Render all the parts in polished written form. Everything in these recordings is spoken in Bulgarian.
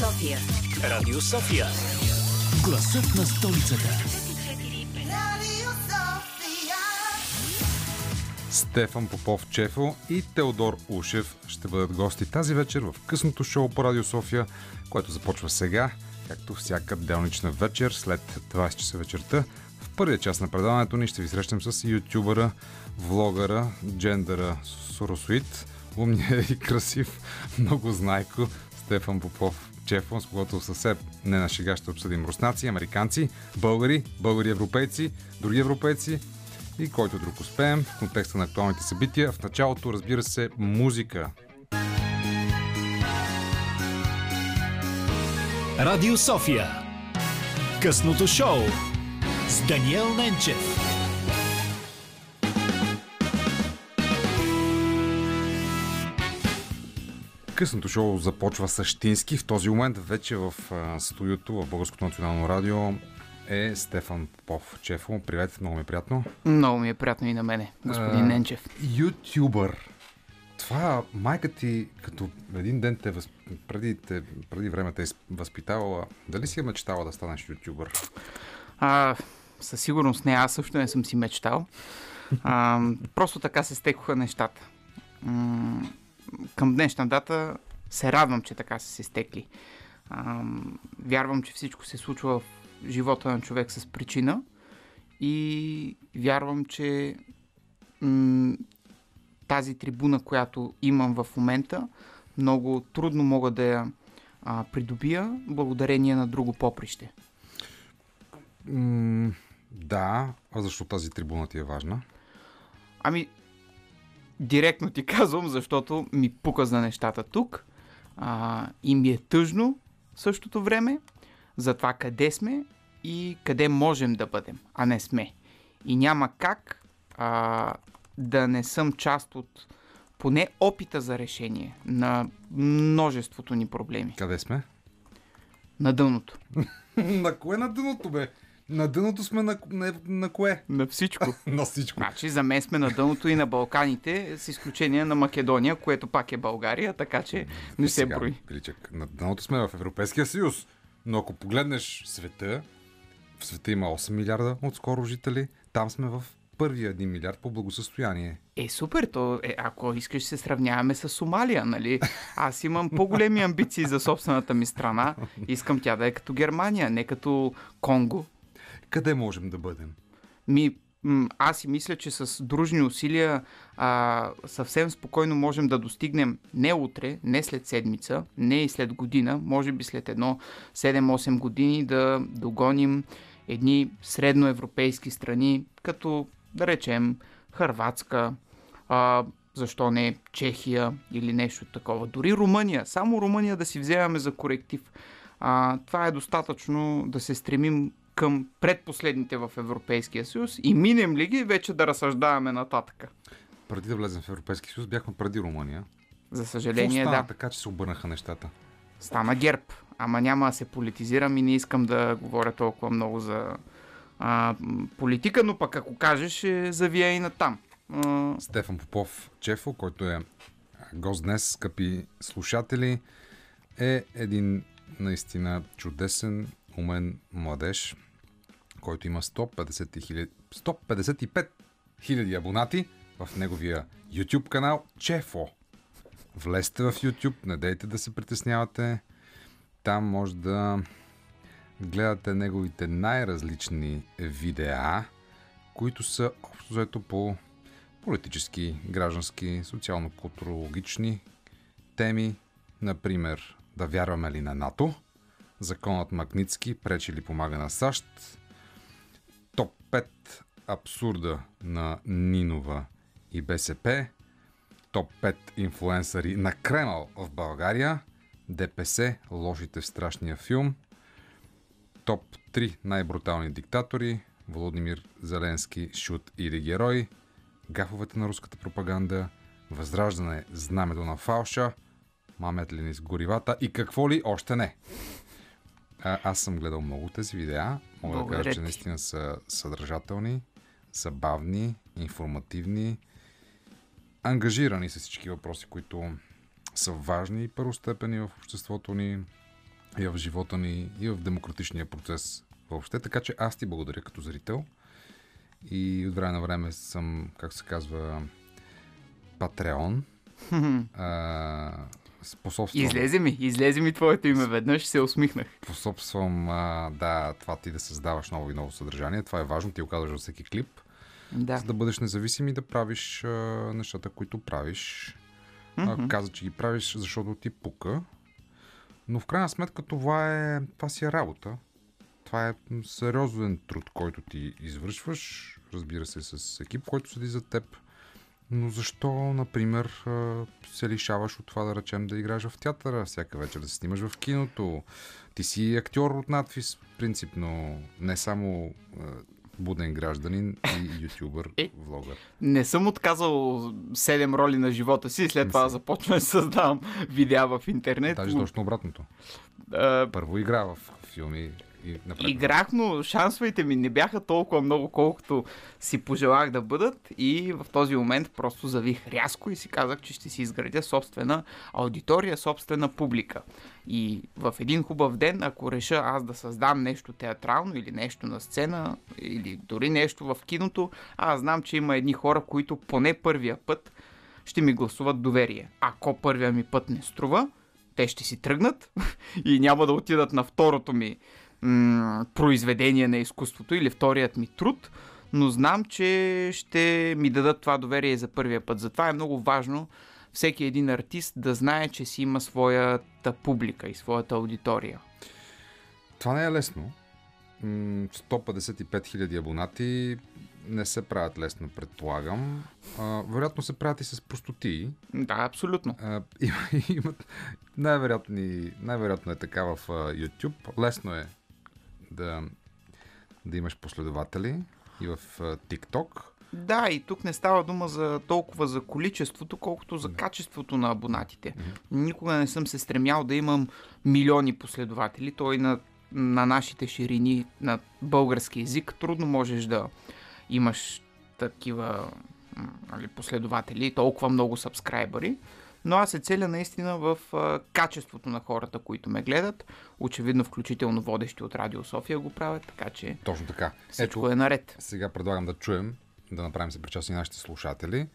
София. Радио София. Гласът на столицата. Стефан Попов-Чефо и Теодор Ушев ще бъдат гости тази вечер в късното шоу по Радио София, което започва сега, както всяка делнична вечер след 20 часа вечерта. В първия част на предаването ни ще ви срещнем с ютюбъра, влогъра, джендъра Соросуит, умния и красив, много знайко Стефан Попов-Чефо, с когото съвсем не на шега ще обсъдим руснаци, американци, българи, българи-европейци, други европейци и който друг успеем в контекста на актуалните събития. В началото, разбира се, музика. Радио София. Късното шоу с Даниел Ненчев. Късното шоу започва същински. В този момент вече в студиото в Българското национално радио е Стефан Попов-Чефо. Привет, много ми е приятно. Много ми е приятно и на мене, господин Ненчев. Ютюбър. Това майка ти, като един ден те преди време те е възпитавала, дали си е мечтала да станеш ютюбър? Със сигурност не, аз също не съм си мечтал. Просто така се стекоха нещата. Към днешна дата се радвам, че така са се стекли. Вярвам, че всичко се случва в живота на човек с причина и вярвам, че тази трибуна, която имам в момента, много трудно мога да я придобия благодарение на друго поприще. Да, а защо тази трибуна ти е важна? Директно ти казвам, защото ми пука за нещата тук и ми е тъжно в същото време за това къде сме и къде можем да бъдем, а не сме. И няма как да не съм част от поне опита за решение на множеството ни проблеми. Къде сме? На дъното. На кое на дъното, бе? На дъното сме на кое? На всичко. На всичко. Значи за мен сме на дъното и на Балканите, с изключение на Македония, което пак е България, така че не се брои. На дъното сме в Европейския съюз, но ако погледнеш света, в света има 8 милиарда отскоро жители, там сме в първия 1 милиард по благосъстояние. Супер, то ако искаш се сравняваме с Сомалия, нали? Аз имам по-големи амбиции за собствената ми страна. Искам тя да е като Германия, не като Конго. Къде можем да бъдем? Аз си мисля, че с дружни усилия съвсем спокойно можем да достигнем не утре, не след седмица, не и след година, може би след едно 7-8 години да догоним едни средноевропейски страни, като да речем Хърватска, защо не Чехия или нещо такова. Дори Румъния, само Румъния да си вземаме за коректив. Това е достатъчно да се стремим към предпоследните в Европейския съюз и минем ли ги, вече да разсъждаваме нататък. Преди да влезем в Европейския съюз, бяхме преди Румъния. За съжаление, да. Така, че се обърнаха нещата. Стана ГЕРБ. Ама няма да се политизирам и не искам да говоря толкова много за политика, но пък ако кажеш, завия и натам. Стефан Попов-Чефо, който е гост днес, скъпи слушатели, е един наистина чудесен, умен младеж, който има 155 хиляди абонати в неговия YouTube канал Чефо. Влезте в YouTube, не дейте да се притеснявате. Там може да гледате неговите най-различни видеа, които са общо взето по политически, граждански, социално-културологични теми. Например, да вярваме ли на НАТО? Законът Магнитски пречи ли помага на САЩ? Топ 5 абсурда на Нинова и БСП. Топ 5 инфлуенсъри на Кремъл в България. ДПС, лошите в страшния филм. Топ 3 най-брутални диктатори. Владимир Зеленски, шут или герой. Гафовете на руската пропаганда. Възраждане, знамето на фалша. Мамят ли ни с горивата и какво ли още не. Аз съм гледал много тези видеа. Мога да кажа, че наистина са съдържателни, забавни, информативни, ангажирани с всички въпроси, които са важни и първостепени в обществото ни. и в живота ни, и в демократичния процес въобще. Така че аз ти благодаря като зрител. И от време на време съм, как се казва, Патреон. Способствам... Излезе ми твоето име веднъж, се усмихнах. Способствам, да, това ти да създаваш ново и ново съдържание. Това е важно, ти го казваш във всеки клип. Да. За да бъдеш независим и да правиш нещата, които правиш. Каза, че ги правиш, защото ти пука. Но в крайна сметка това си е работа. Това е сериозен труд, който ти извършваш, разбира се, с екип, който седи за теб. Но защо, например, се лишаваш от това, да речем, да играеш в театъра, всяка вечер да се снимаш в киното? Ти си актьор от надвис, принципно, не само буден гражданин и ютубър, влогър. Не съм отказал 7 роли на живота си, след това започна да създавам видеа в интернет. Даже точно обратното. Първо игра в филми. Играх, но шансовете ми не бяха толкова много, колкото си пожелах да бъдат, и в този момент просто завих рязко и си казах, че ще си изградя собствена аудитория, собствена публика. И в един хубав ден, ако реша аз да създам нещо театрално или нещо на сцена, или дори нещо в киното, аз знам, че има едни хора, които поне първия път ще ми гласуват доверие. Ако първия ми път не струва, те ще си тръгнат и няма да отидат на второто ми произведение на изкуството или вторият ми труд, но знам, че ще ми дадат това доверие за първия път. Затова е много важно всеки един артист да знае, че си има своята публика и своята аудитория. Това не е лесно. 155 хиляди абонати не се правят лесно, предполагам. Вероятно се правят и с простотии. Да, абсолютно. Най-вероятно е така в YouTube. Лесно е да имаш последователи и в TikTok. Да, и тук не става дума за толкова за количеството, колкото за качеството на абонатите. Никога не съм се стремял да имам милиони последователи. Той на нашите ширини на български език трудно можеш да имаш такива последователи, толкова много сабскрайбъри, но аз се целя наистина в качеството на хората, които ме гледат. Очевидно, включително водещи от Радио София го правят, така че точно така. Всичко е наред. Сега предлагам да чуем, да направим се причастни нашите слушатели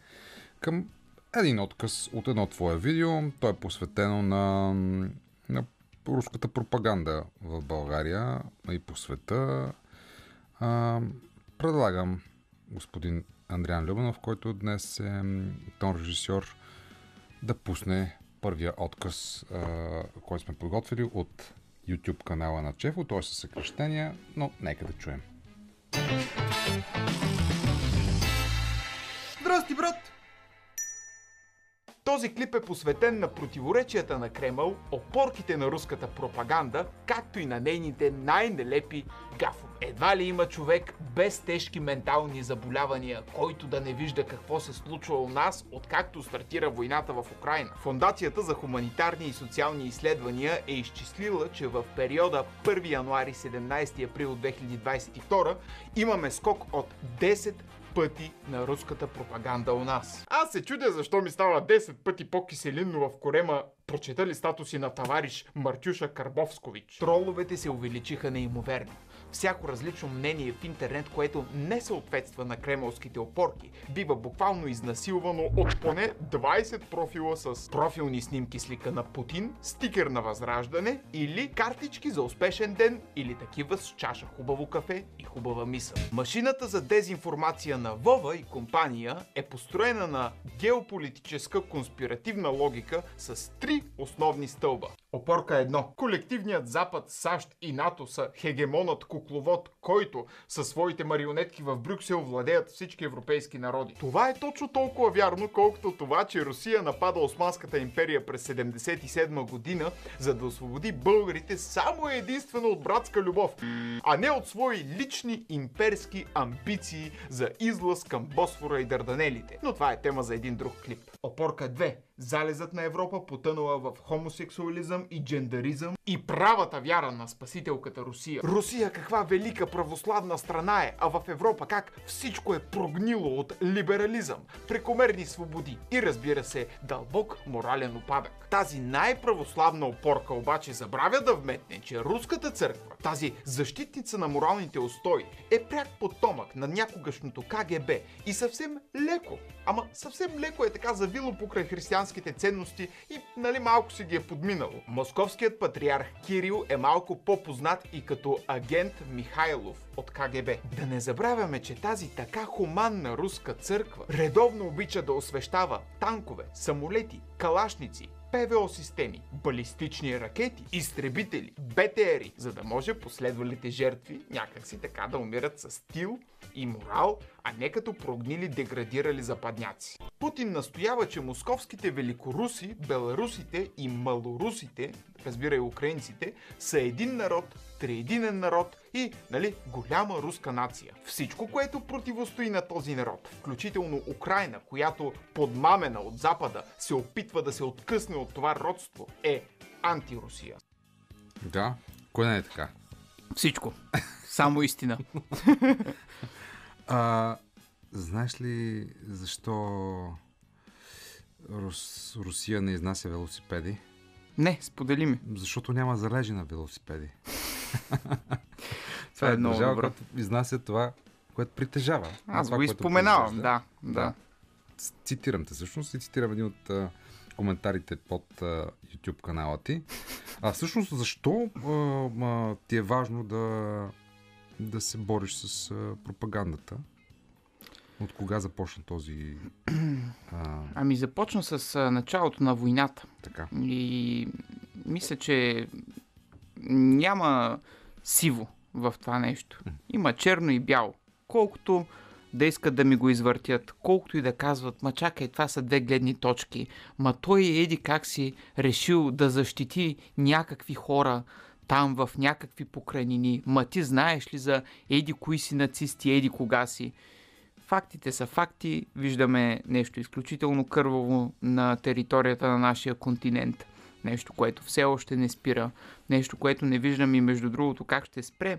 към един откъс от едно твое видео. То е посветено на руската пропаганда в България и по света. Предлагам господин Андриан Любенов, който днес е тон режисьор, да пусне първия отказ, който сме подготвили от YouTube канала на Чефо. Той е със съкращения, но нека да чуем. Здрасти, брат! Този клип е посветен на противоречията на Кремъл, опорките на руската пропаганда, както и на нейните най-нелепи гафове. Едва ли има човек без тежки ментални заболявания, който да не вижда какво се случва у нас, откакто стартира войната в Украина. Фондацията за хуманитарни и социални изследвания е изчислила, че в периода 1 януари 17 април 2022 имаме скок от 10 пъти на руската пропаганда у нас. Аз се чудя защо ми става 10 пъти по-киселинно в корема, прочета ли статуси на товариш Мартюша Карбовскович. Троловете се увеличиха неимоверно. Всяко различно мнение в интернет, което не съответства на кремълските опорки, бива буквално изнасилвано от поне 20 профила с профилни снимки с лика на Путин, стикер на Възраждане или картички за успешен ден или такива с чаша хубаво кафе и хубава мисъл. Машината за дезинформация на Вова и компания е построена на геополитическа конспиративна логика с 3 основни стълба. Опорка 1. Колективният Запад, САЩ и НАТО са хегемонът кукловод, който със своите марионетки в Брюксел владеят всички европейски народи. Това е точно толкова вярно, колкото това, че Русия напада Османската империя през 1977 година, за да освободи българите само единствено от братска любов, а не от свои лични имперски амбиции за излъз към Босфора и Дарданелите. Но това е тема за един друг клип. Опорка 2. Залезът на Европа, потънала в хомосексуализъм и джендаризъм, и правата вяра на спасителката Русия. Русия каква велика православна страна е, а в Европа как всичко е прогнило от либерализъм, прекомерни свободи и, разбира се, дълбок морален упадък. Тази най-православна опорка обаче забравя да вметне, че Руската църква, тази защитница на моралните устои, е пряк потомък на някогашното КГБ и съвсем леко, ама съвсем леко е така завило покрай християнските ценности и нали малко си ги е подминало. Московският патриарх Кирил е малко по-познат и като агент Михайлов от КГБ. Да не забравяме, че тази така хуманна руска църква редовно обича да освещава танкове, самолети, калашници, ПВО системи, балистични ракети, изтребители, БТРи, за да може последвалите жертви някакси така да умират с стил и морал, а не като прогнили деградирали западняци. Путин настоява, че московските великоруси, беларусите и малорусите, разбирай украинците, са един народ, триединен народ и, нали, голяма руска нация. Всичко, което противостои на този народ, включително Украина, която подмамена от Запада се опитва да се откъсне от това родство, е антирусия. Да, кое не е така? Всичко. Само истина. Знаеш ли защо Русия не изнася велосипеди? Не, сподели ми. Защото няма залежи на велосипеди. Това е много добро. Което изнася това, което притежава. Аз това, го изпоменавам, да. Цитирам те всъщност и цитирам един от коментарите под YouTube канала ти. А всъщност защо ти е важно да се бориш с пропагандата? От кога започна този... Ами започна с началото на войната. Така. И мисля, че няма сиво в това нещо. Има черно и бяло. Колкото да искат да ми го извъртят, колкото и да казват, ма чакай, това са две гледни точки, ма той еди как си решил да защити някакви хора там в някакви покрайнини, ма ти знаеш ли за еди кои си нацисти, еди кога си. Фактите са факти, виждаме нещо изключително кърваво на територията на нашия континент. Нещо, което все още не спира. Нещо, което не виждам и между другото как ще спре.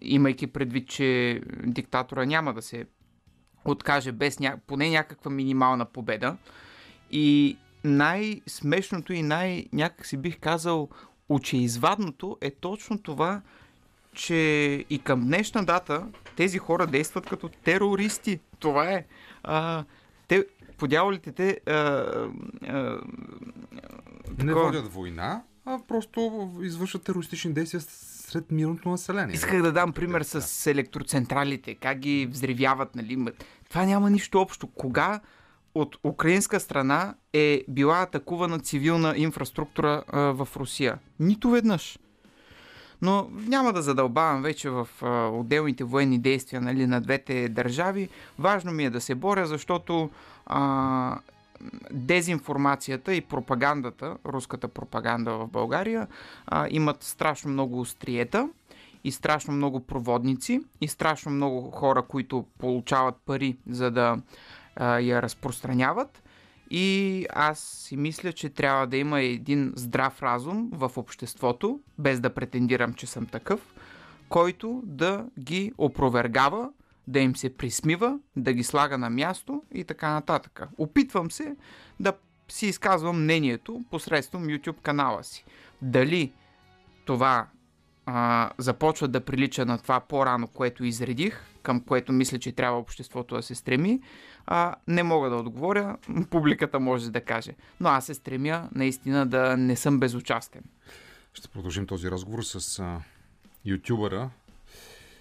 Имайки предвид, че диктатора няма да се откаже без поне някаква минимална победа. И най-смешното и някак си бих казал очеизвадното е точно това, че и към днешна дата тези хора действат като терористи. Това е. Не водят война, а просто извършват терористични действия сред мирното население. Исках да дам пример с електроцентралите, как ги взривяват, нали? Това няма нищо общо. Кога от украинска страна е била атакувана цивилна инфраструктура в Русия? Нито веднъж. Но няма да задълбавам вече в отделните военни действия, нали, на двете държави. Важно ми е да се боря, защото дезинформацията и пропагандата, руската пропаганда в България, имат страшно много остриета и страшно много проводници и страшно много хора, които получават пари, за да я разпространяват. И аз си мисля, че трябва да има един здрав разум в обществото, без да претендирам, че съм такъв, който да ги опровергава, да им се присмива, да ги слага на място и така нататък. Опитвам се да си изказвам мнението посредством YouTube канала си. Дали това започва да прилича на това по-рано, което изредих, към което мисля, че трябва обществото да се стреми, не мога да отговоря, публиката може да каже. Но аз се стремя наистина да не съм безучастен. Ще продължим този разговор с ютубъра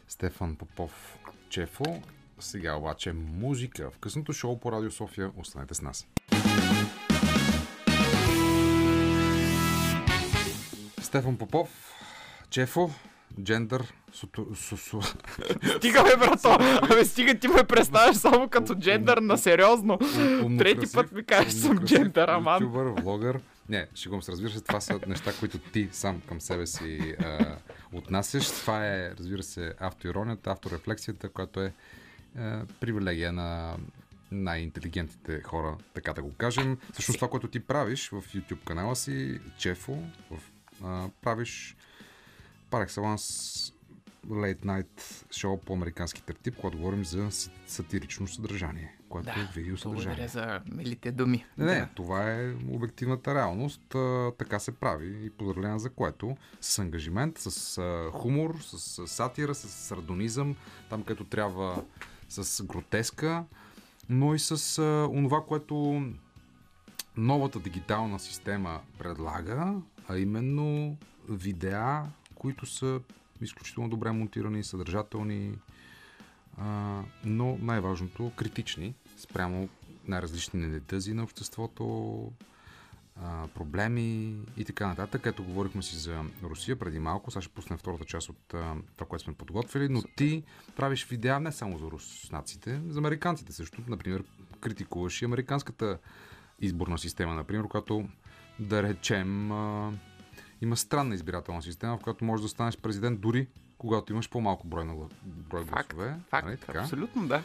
Стефан Попов-Чефо. Сега обаче музика в късното шоу по Радио София. Останете с нас. Стефан Попов-Чефо, джендър, Стига бе, брато! Абе, стига, ти ме представяш само като джендър на сериозно. Трети път ми кажеш съм джендър, аман. Ютубър, влогър. Не, шегувам се, разбира се, това са неща, които ти сам към себе си отнасяш. Това е, разбира се, автоиронията, авторефлексията, която е привилегия на най-интелигентните хора, така да го кажем. Също това, което ти правиш в YouTube канала си, Чефо, правиш par excellence late night шоу по американски търтип, когато говорим за сатирично съдържание, което е видеосъдържание. Да, благодаря за милите думи. Не, това е обективната реалност, така се прави и поздравление за което. С ангажимент, с хумор, с сатира, с сардонизъм, там където трябва с гротеска, но и с онова, което новата дигитална система предлага, а именно видеа, които са изключително добре монтирани, съдържателни, но най-важното критични спрямо най-различни недъзи на обществото, проблеми и така нататък. Ето говорихме си за Русия преди малко, сега ще пуснем втората част от това, което сме подготвили, но ти правиш видеа не само за руснаците, за американците също. Например, критикуваш и американската изборна система, например, когато да речем има странна избирателна система, в която можеш да станеш президент дори когато имаш по-малко брой гласове. Факт, абсолютно да.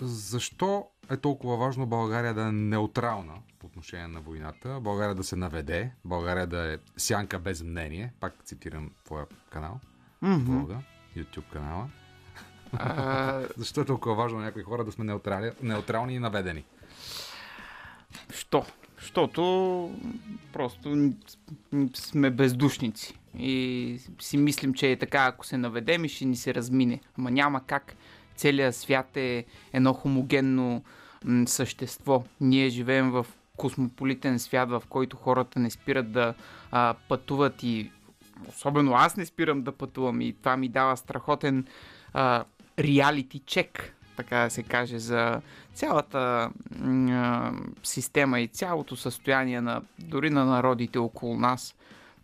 Защо е толкова важно България да е неутрална по отношение на войната, България да се наведе, България да е сянка без мнение, пак цитирам твоя канал, блога, YouTube канала. Защо е толкова важно на някои хора да сме неутрални и наведени? Що? Защото просто сме бездушници и си мислим, че е така, ако се наведем и ще ни се размине. Ама няма как. Целият свят е едно хомогенно същество. Ние живеем в космополитен свят, в който хората не спират да пътуват и особено аз не спирам да пътувам и това ми дава страхотен реалити чек, така да се каже, за цялата система и цялото състояние на дори на народите около нас.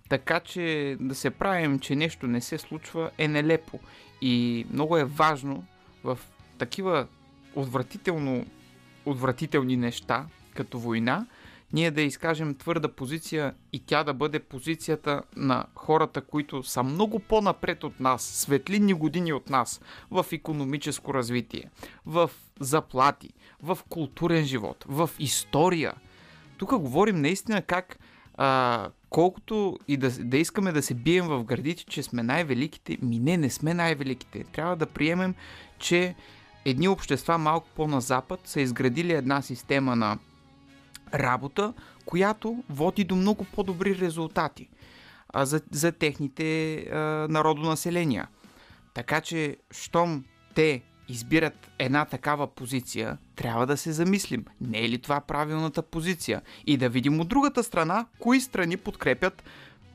Така че да се правим, че нещо не се случва е нелепо и много е важно в такива отвратителни неща, като война, ние да изкажем твърда позиция и тя да бъде позицията на хората, които са много по-напред от нас, светлинни години от нас, в икономическо развитие, в заплати, в културен живот, в история. Тук говорим наистина как колкото и да искаме да се бием в гърдите, че сме най-великите, не сме най-великите. Трябва да приемем, че едни общества малко по-на запад са изградили една система на работа, която води до много по-добри резултати за техните народонаселения. Така че, щом те избират една такава позиция, трябва да се замислим, не е ли това правилната позиция и да видим от другата страна, кои страни подкрепят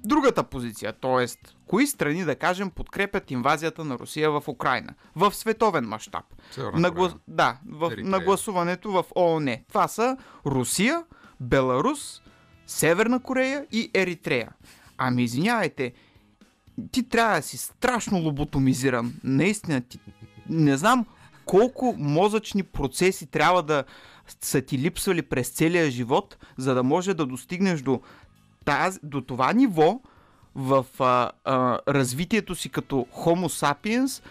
другата позиция, т.е. кои страни, да кажем, подкрепят инвазията на Русия в Украина, в световен мащаб. Да, на гласуването в ООН. Това са Русия, Беларус, Северна Корея и Еритрея. Ами извинявайте, ти трябва да си страшно лоботомизиран. Наистина, ти не знам колко мозъчни процеси трябва да са ти липсвали през целия живот, за да може да достигнеш до това ниво в развитието си като Homo sapiens,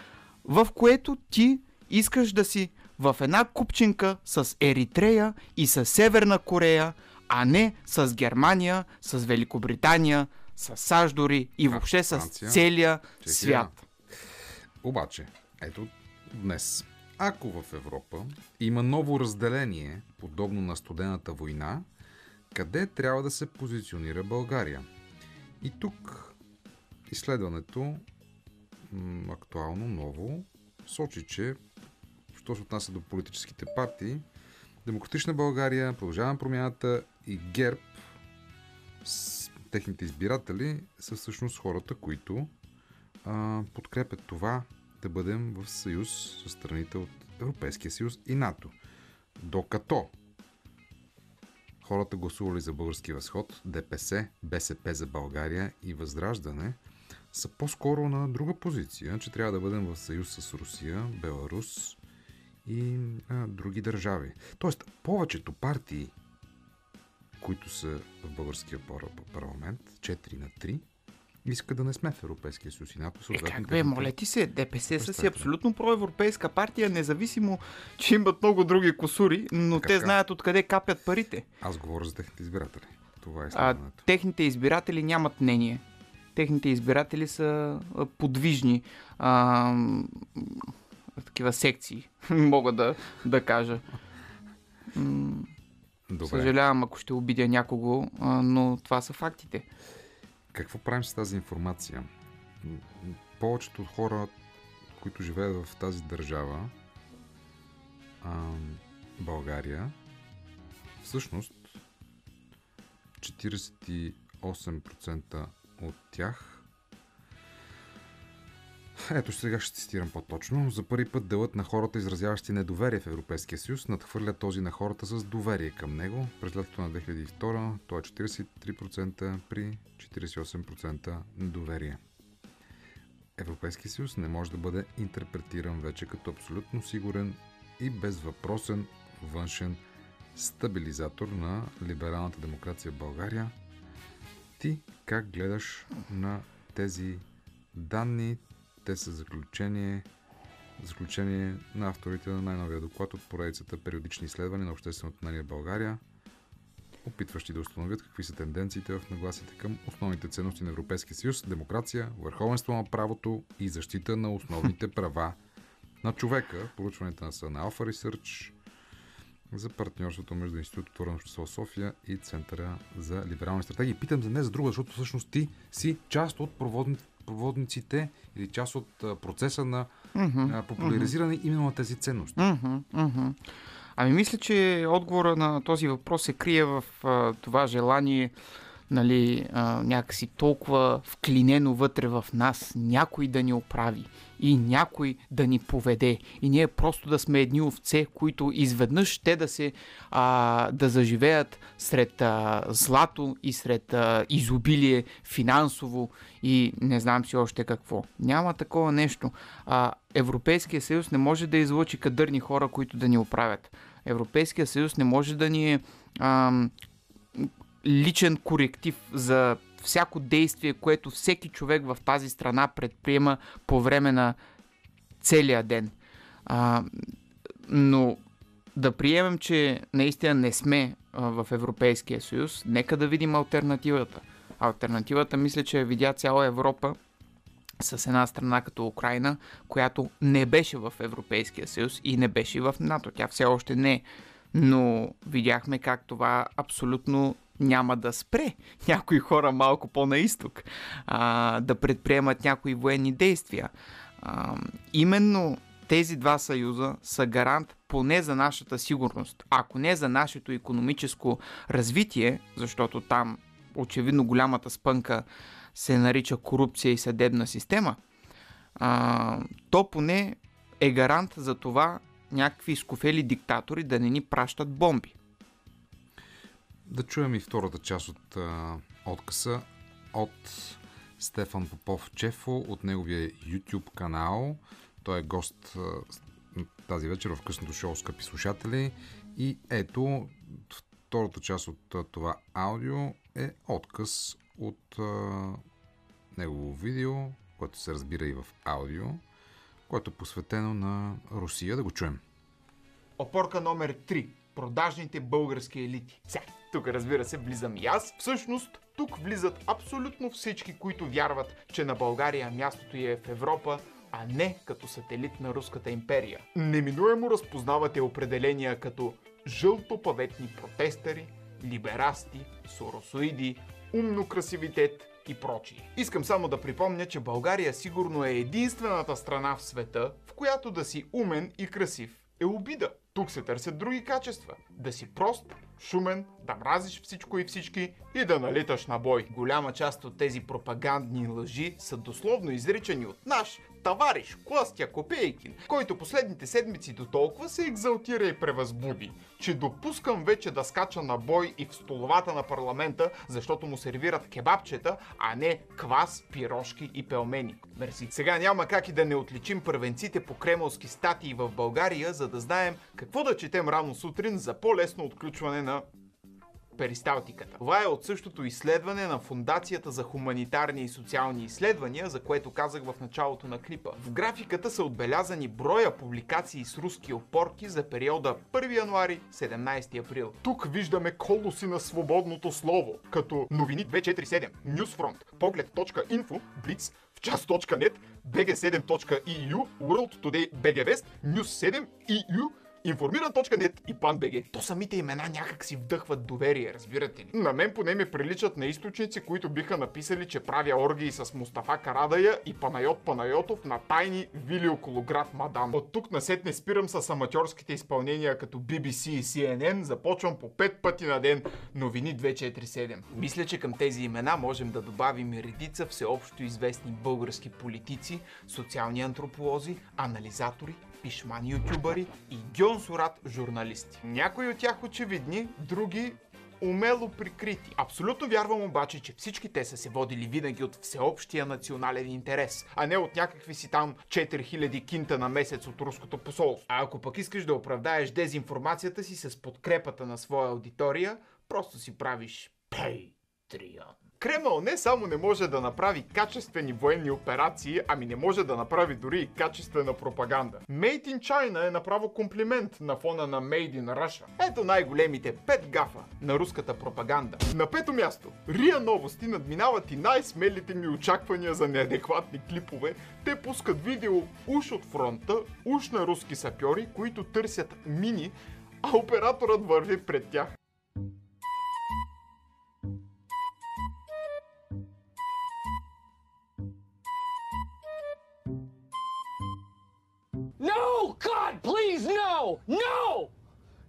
в което ти искаш да си в една купчинка с Еритрея и с Северна Корея, а не с Германия, с Великобритания, с САЩ дори и въобще с целия свят. Обаче, ето днес, ако в Европа има ново разделение, подобно на студената война, къде трябва да се позиционира България? И тук изследването, актуално, ново, сочи, че що се отнася до политическите партии, Демократична България, Продължаваме промяната и ГЕРБ, техните избиратели, са всъщност хората, които подкрепят това да бъдем в съюз с страните от Европейския съюз и НАТО. Докато хората, гласували за Български възход, ДПС, БСП за България и Възраждане, са по-скоро на друга позиция, че трябва да бъдем в съюз с Русия, Беларус и други държави. Тоест, повечето партии, които са в българския парламент, 4 на 3, иска да не сме в Европейския съюз и НАТО. Как бе, моля ти се, ДПС са си абсолютно проевропейска партия, независимо, че имат много други кусури, но те знаят откъде капят парите. Аз говоря за техните избиратели. Това е следването. Техните избиратели нямат мнение. Техните избиратели са подвижни. Такива секции, мога да кажа. Добре. Съжалявам, ако ще обидя някого, но това са фактите. Какво правим с тази информация? Повечето от хора, които живеят в тази държава, България, всъщност 48% от тях. Ето сега ще цитирам по-точно. За първи път делът на хората, изразяващи недоверие в Европейския съюз, надхвърля този на хората с доверие към него. През лятото на 2002 той е 43% при 48% недоверие. Европейския съюз не може да бъде интерпретиран вече като абсолютно сигурен и безвъпросен външен стабилизатор на либералната демокрация в България. Ти как гледаш на тези данни? Те са заключение на авторите на най-новия доклад от поредицата периодични изследвания на общественото мнение в България, опитващи да установят какви са тенденциите в нагласите към основните ценности на Европейския съюз, демокрация, върховенство на правото и защита на основните права на човека. Поручването са на Alpha Research за партньорството между Института Отворено общество София и Центъра за либерални стратегии. Питам за не за друго, защото всъщност ти си част от проводниците или част от процеса на популяризиране именно на тези ценности. Ами мисля, че отговора на този въпрос се крие в това желание, нали, някакси толкова вклинено вътре в нас, някой да ни оправи и някой да ни поведе. И ние просто да сме едни овце, които изведнъж ще да заживеят сред злато и сред изобилие финансово и не знам си още какво. Няма такова нещо. Европейския съюз не може да излъчи кадърни хора, които да ни оправят. Европейския съюз не може да ни е личен коректив за всяко действие, което всеки човек в тази страна предприема по време на целия ден. Но да приемем, че наистина не сме в Европейския съюз, нека да видим алтернативата. Алтернативата, мисля, че видя цяла Европа с една страна като Украина, която не беше в Европейския съюз и не беше в НАТО. Тя все още не е. Но видяхме как това абсолютно няма да спре някои хора малко по-на изток да предприемат някои военни действия. Именно тези два съюза са гарант поне за нашата сигурност, ако не за нашето икономическо развитие, защото там очевидно голямата спънка се нарича корупция и съдебна система, то поне е гарант за това някакви изкуфели диктатори да не ни пращат бомби. Да чуем и втората част от откъса от Стефан Попов-Чефо от неговия YouTube канал. Той е гост тази вечер в късното шоу, скъпи слушатели. И ето, втората част от това аудио е откъс от негово видео, което се разбира и в аудио, което е посветено на Русия. Да го чуем. Опорка номер 3. Продажните български елити. Тук, разбира се, влизам и аз. Всъщност, тук влизат абсолютно всички, които вярват, че на България мястото ѝ е в Европа, а не като сателит на Руската империя. Неминуемо разпознавате определения като жълтопаветни протестъри, либерасти, соросоиди, умно красивитет и прочие. Искам само да припомня, че България сигурно е единствената страна в света, в която да си умен и красив е обида. Тук се търсят други качества. Да си прост, шумен, да мразиш всичко и всички и да налиташ на бой. Голяма част от тези пропагандни лъжи са дословно изричани от наш товариш Костя Копейкин, който последните седмици до толкова се екзалтира и превъзбуди, че допускам вече да скача на бой и в столовата на парламента, защото му сервират кебабчета, а не квас, пирошки и пелмени. Мерси. Сега няма как и да не отличим първенците по кремълски статии в България, за да знаем какво да четем рано сутрин за по-лесно отключване на перисталтиката. Това е от същото изследване на Фондацията за хуманитарни и социални изследвания, за което казах в началото на клипа. В графиката са отбелязани броя публикации с руски опорки за периода 1 януари – 17 април. Тук виждаме колоси на свободното слово, като новини 247, Newsfront, Поглед.info, Blitz, Вчас.net, bg7.eu, World Today, BG West, News7, EU, Информиран.нет и PanBG. То самите имена някак си вдъхват доверие, разбирате ли? На мен поне ми приличат на източници, които биха написали, че правя оргии с Мустафа Карадая и Панайот Панайотов на тайни вили около град Мадан. От тук насетне спирам с аматьорските изпълнения като BBC и CNN, започвам по 5 пъти на ден новини 247. Мисля, че към тези имена можем да добавим редица всеобщо известни български политици, социални антрополози, анализатори, пишмани ютубъри и гьонсурат журналисти. Някои от тях очевидни, други умело прикрити. Абсолютно вярвам обаче, че всички те са се водили винаги от всеобщия национален интерес, а не от някакви си там 4000 кинта на месец от руското посолство. А ако пък искаш да оправдаеш дезинформацията си с подкрепата на своя аудитория, просто си правиш Patreon. Кремъл не само не може да направи качествени военни операции, ами не може да направи дори и качествена пропаганда. Made in China е направо комплимент на фона на Made in Russia. Ето най-големите 5 гафа на руската пропаганда. На 5-то място, РИА новости надминават и най-смелите ми очаквания за неадекватни клипове. Те пускат видео уж от фронта, уж на руски сапьори, които търсят мини, а операторът върви пред тях.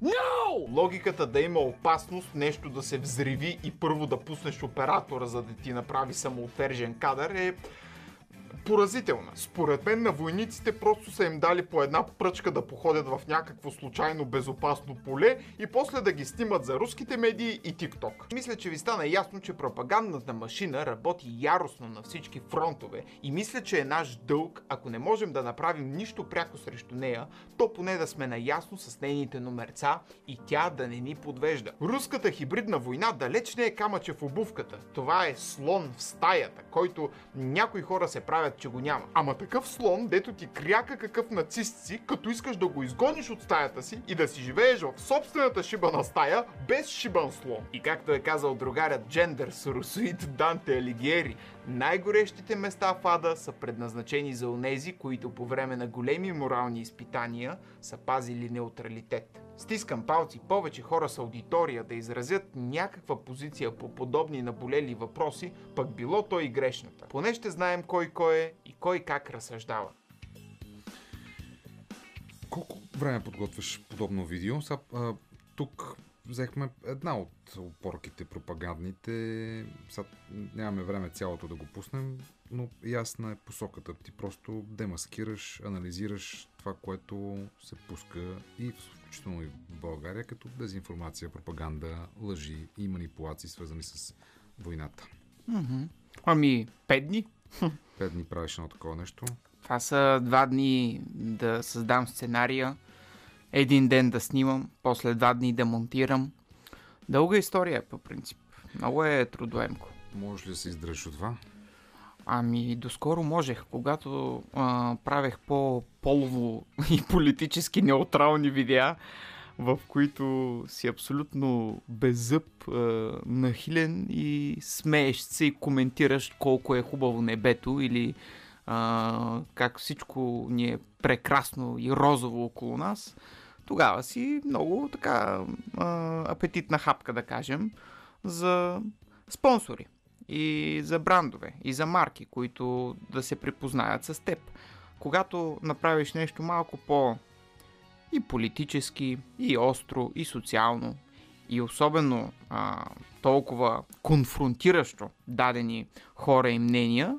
No! Логиката да има опасност нещо да се взриви и първо да пуснеш оператора, за да ти направи самоотвержен кадър е поразителна. Според мен на войниците просто са им дали по една пръчка да походят в някакво случайно безопасно поле и после да ги снимат за руските медии и ТикТок. Мисля, че ви стана ясно, че пропагандната машина работи яростно на всички фронтове и мисля, че е наш дълг, ако не можем да направим нищо пряко срещу нея, то поне да сме наясно с нейните номерца и тя да не ни подвежда. Руската хибридна война далеч не е камъче в обувката. Това е слон в стаята, който някои хора се правят, че го няма. Ама такъв слон, дето ти кряка какъв нацист си, като искаш да го изгониш от стаята си и да си живееш в собствената шибана стая без шибан слон. И както е казал другарят Джендер Соросоид Данте Алигиери, най-горещите места в ада са предназначени за онези, които по време на големи морални изпитания са пазили неутралитет. Стискам палци повече хора с аудитория да изразят някаква позиция по подобни наболели въпроси, пък било то и грешната. Поне ще знаем кой е и кой как разсъждава. Колко време подготвяш подобно видео? Тук взехме една от опорките пропагандните. Сега нямаме време цялото да го пуснем, но ясна е посоката. Ти просто демаскираш, анализираш това, което се пуска и включително и в България, като дезинформация, пропаганда, лъжи и манипулации, свързани с войната. Ами, 5 дни? 5 дни правиш едно такова нещо? Това са 2 дни да създам сценария, 1 ден да снимам, после 2 дни да монтирам. Дълга история по принцип. Много е трудоемко. Може ли да се издръжиш от това? Ами, доскоро можех, когато правех по-полово и политически неутрални видеа, в които си абсолютно беззъб, нахилен и смееш се и коментираш колко е хубаво небето или как всичко ни е прекрасно и розово около нас, тогава си много така апетитна хапка, да кажем, за спонсори и за брандове и за марки, които да се припознаят с теб. Когато направиш нещо малко по и политически, и остро, и социално, и особено толкова конфронтиращо дадени хора и мнения,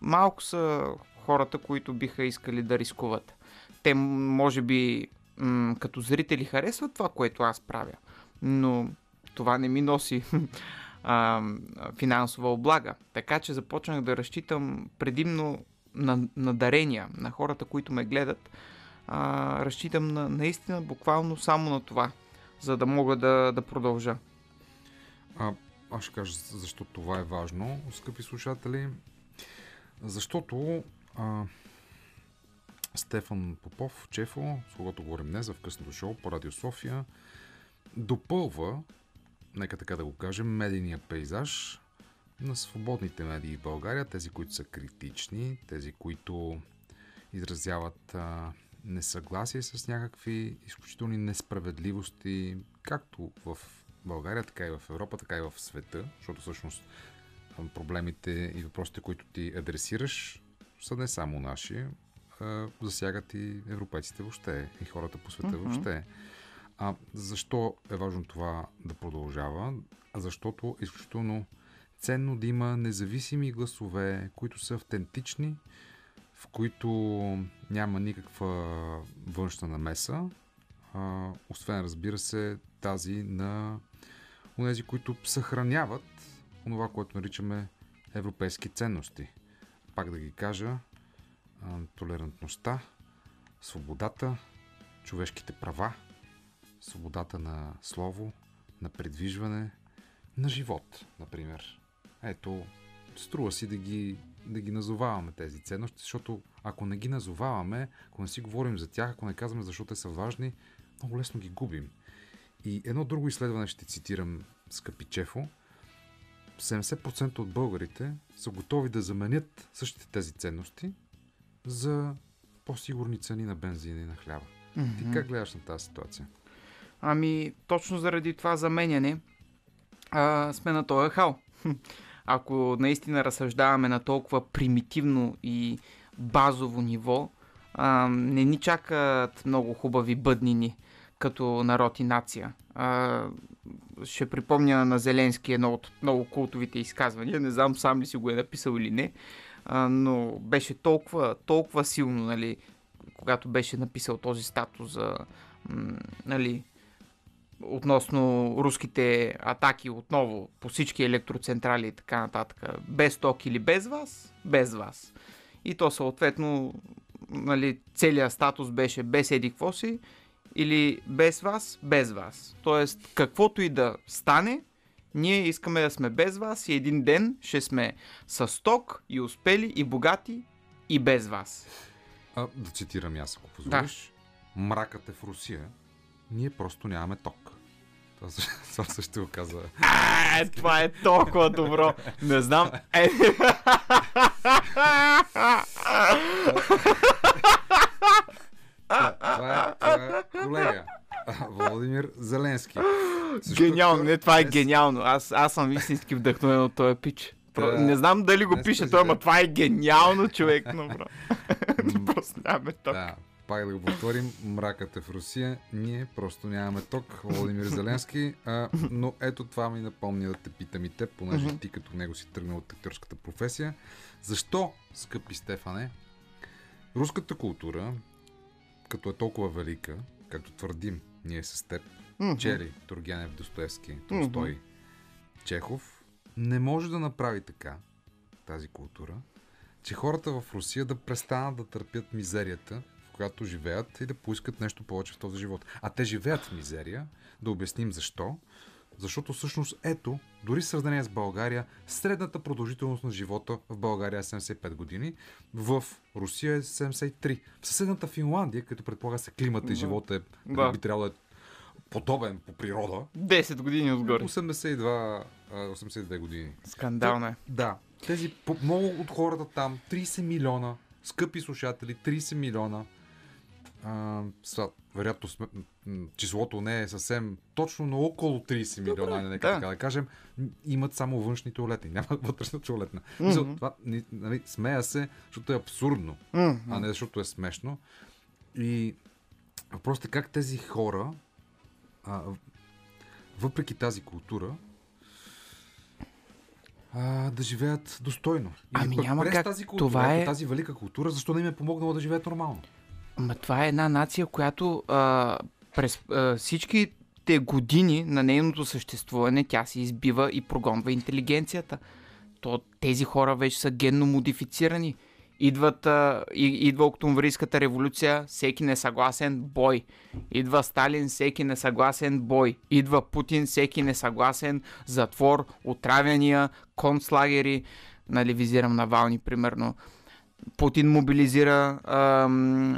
малко са хората, които биха искали да рискуват. Те може би като зрители харесват това, което аз правя, но това не ми носи финансова облага. Така че започнах да разчитам предимно на дарения на хората, които ме гледат. Разчитам наистина буквално само на това. за да мога да продължа. Аз ще кажа защо това е важно, скъпи слушатели. Защото Стефан Попов-Чефо, с когото говорим днес в късното шоу по Радио София, допълва, нека така да го кажем, медийния пейзаж на свободните медии в България, тези, които са критични, тези, които изразяват несъгласие с някакви изключителни несправедливости, както в България, така и в Европа, така и в света, защото всъщност проблемите и въпросите, които ти адресираш, са не само наши, засягат и европейците въобще, и хората по света въобще. Защо е важно това да продължава? Защото изключително ценно да има независими гласове, които са автентични, в които няма никаква външна намеса, освен, разбира се, тази на онези, които съхраняват онова, което наричаме европейски ценности. Пак да ги кажа: толерантността, свободата, човешките права, свободата на слово, на предвижване, на живот, например. Ето, струва си да ги назоваваме тези ценности, защото ако не ги назоваваме, ако не си говорим за тях, ако не казваме защо те са важни, много лесно ги губим. И едно друго изследване ще цитирам, скъпи Чефо: 70% от българите са готови да заменят същите тези ценности за по-сигурни цени на бензина и на хляба. Mm-hmm. Ти как гледаш на тази ситуация? Ами, точно заради това заменяне сме на този хал. Ако наистина разсъждаваме на толкова примитивно и базово ниво, не ни чакат много хубави бъднини като народ и нация. Ще припомня на Зеленски едно от много култовите изказвания, не знам сам ли си го е написал или не, но беше толкова силно, нали, когато беше написал този статус за, нали, относно руските атаки отново по всички електроцентрали и така нататък. Без ток или без вас? Без вас. И то съответно, нали, целият статус беше без еди какво си или без вас? Без вас. Тоест, каквото и да стане, ние искаме да сме без вас и един ден ще сме с ток и успели и богати и без вас. Да цитирам аз, ако позволиш. Да. Мракът е в Русия. Ние просто нямаме ток. Това също го казва. Това е толкова добро. Не знам. Това е колега. Владимир Зеленски. Гениално. Не, това е гениално. Аз съм истински вдъхновен от този пич. Не знам дали го пише той, но това е гениално, човек. Просто нямаме ток. Пак да го повторим, мракът е в Русия, ние просто нямаме ток, Владимир Зеленски, но ето това ми напомня да те питам и теб, понеже ти като него си тръгнал от актьорската професия. Защо, скъпи Стефане, руската култура, като е толкова велика, както твърдим ние с теб, Чери, Тургенев, Достоевски, Толстой, Чехов, не може да направи така тази култура, че хората в Русия да престанат да търпят мизерията, когато живеят, и да поискат нещо повече в този живот. А те живеят в мизерия, да обясним защо. Защото всъщност, ето, дори в сравнение с България, средната продължителност на живота в България е 75 години, в Русия е 73. В съседната Финландия, като предполага се климата и живота би трябвало да е подобен по природа, 10 години отгоре. 82 години. Скандално е. Да. Тези, много от хората там, 30 милиона, скъпи слушатели, 30 милиона, вероятно числото не е съвсем точно, но около 30 милиона, така да кажем, имат само външни туалетни, нямат вътрешна туалетна. Това, нали, смея се, защото е абсурдно, а не защото е смешно. И просто как тези хора, въпреки тази култура, да живеят достойно. И ами няма през как тази култура, това е тази велика култура, защо не им е помогнало да живеят нормално? Ама това е една нация, която през всичките години на нейното съществуване тя се избива и прогонва интелигенцията. Тези хора вече са генно модифицирани Идва Октомврийската революция, всеки несъгласен, бой. Идва Сталин, всеки несъгласен, бой. Идва Путин, всеки несъгласен, затвор, отравяния, концлагери. Нали, визирам Навални, примерно. Путин мобилизира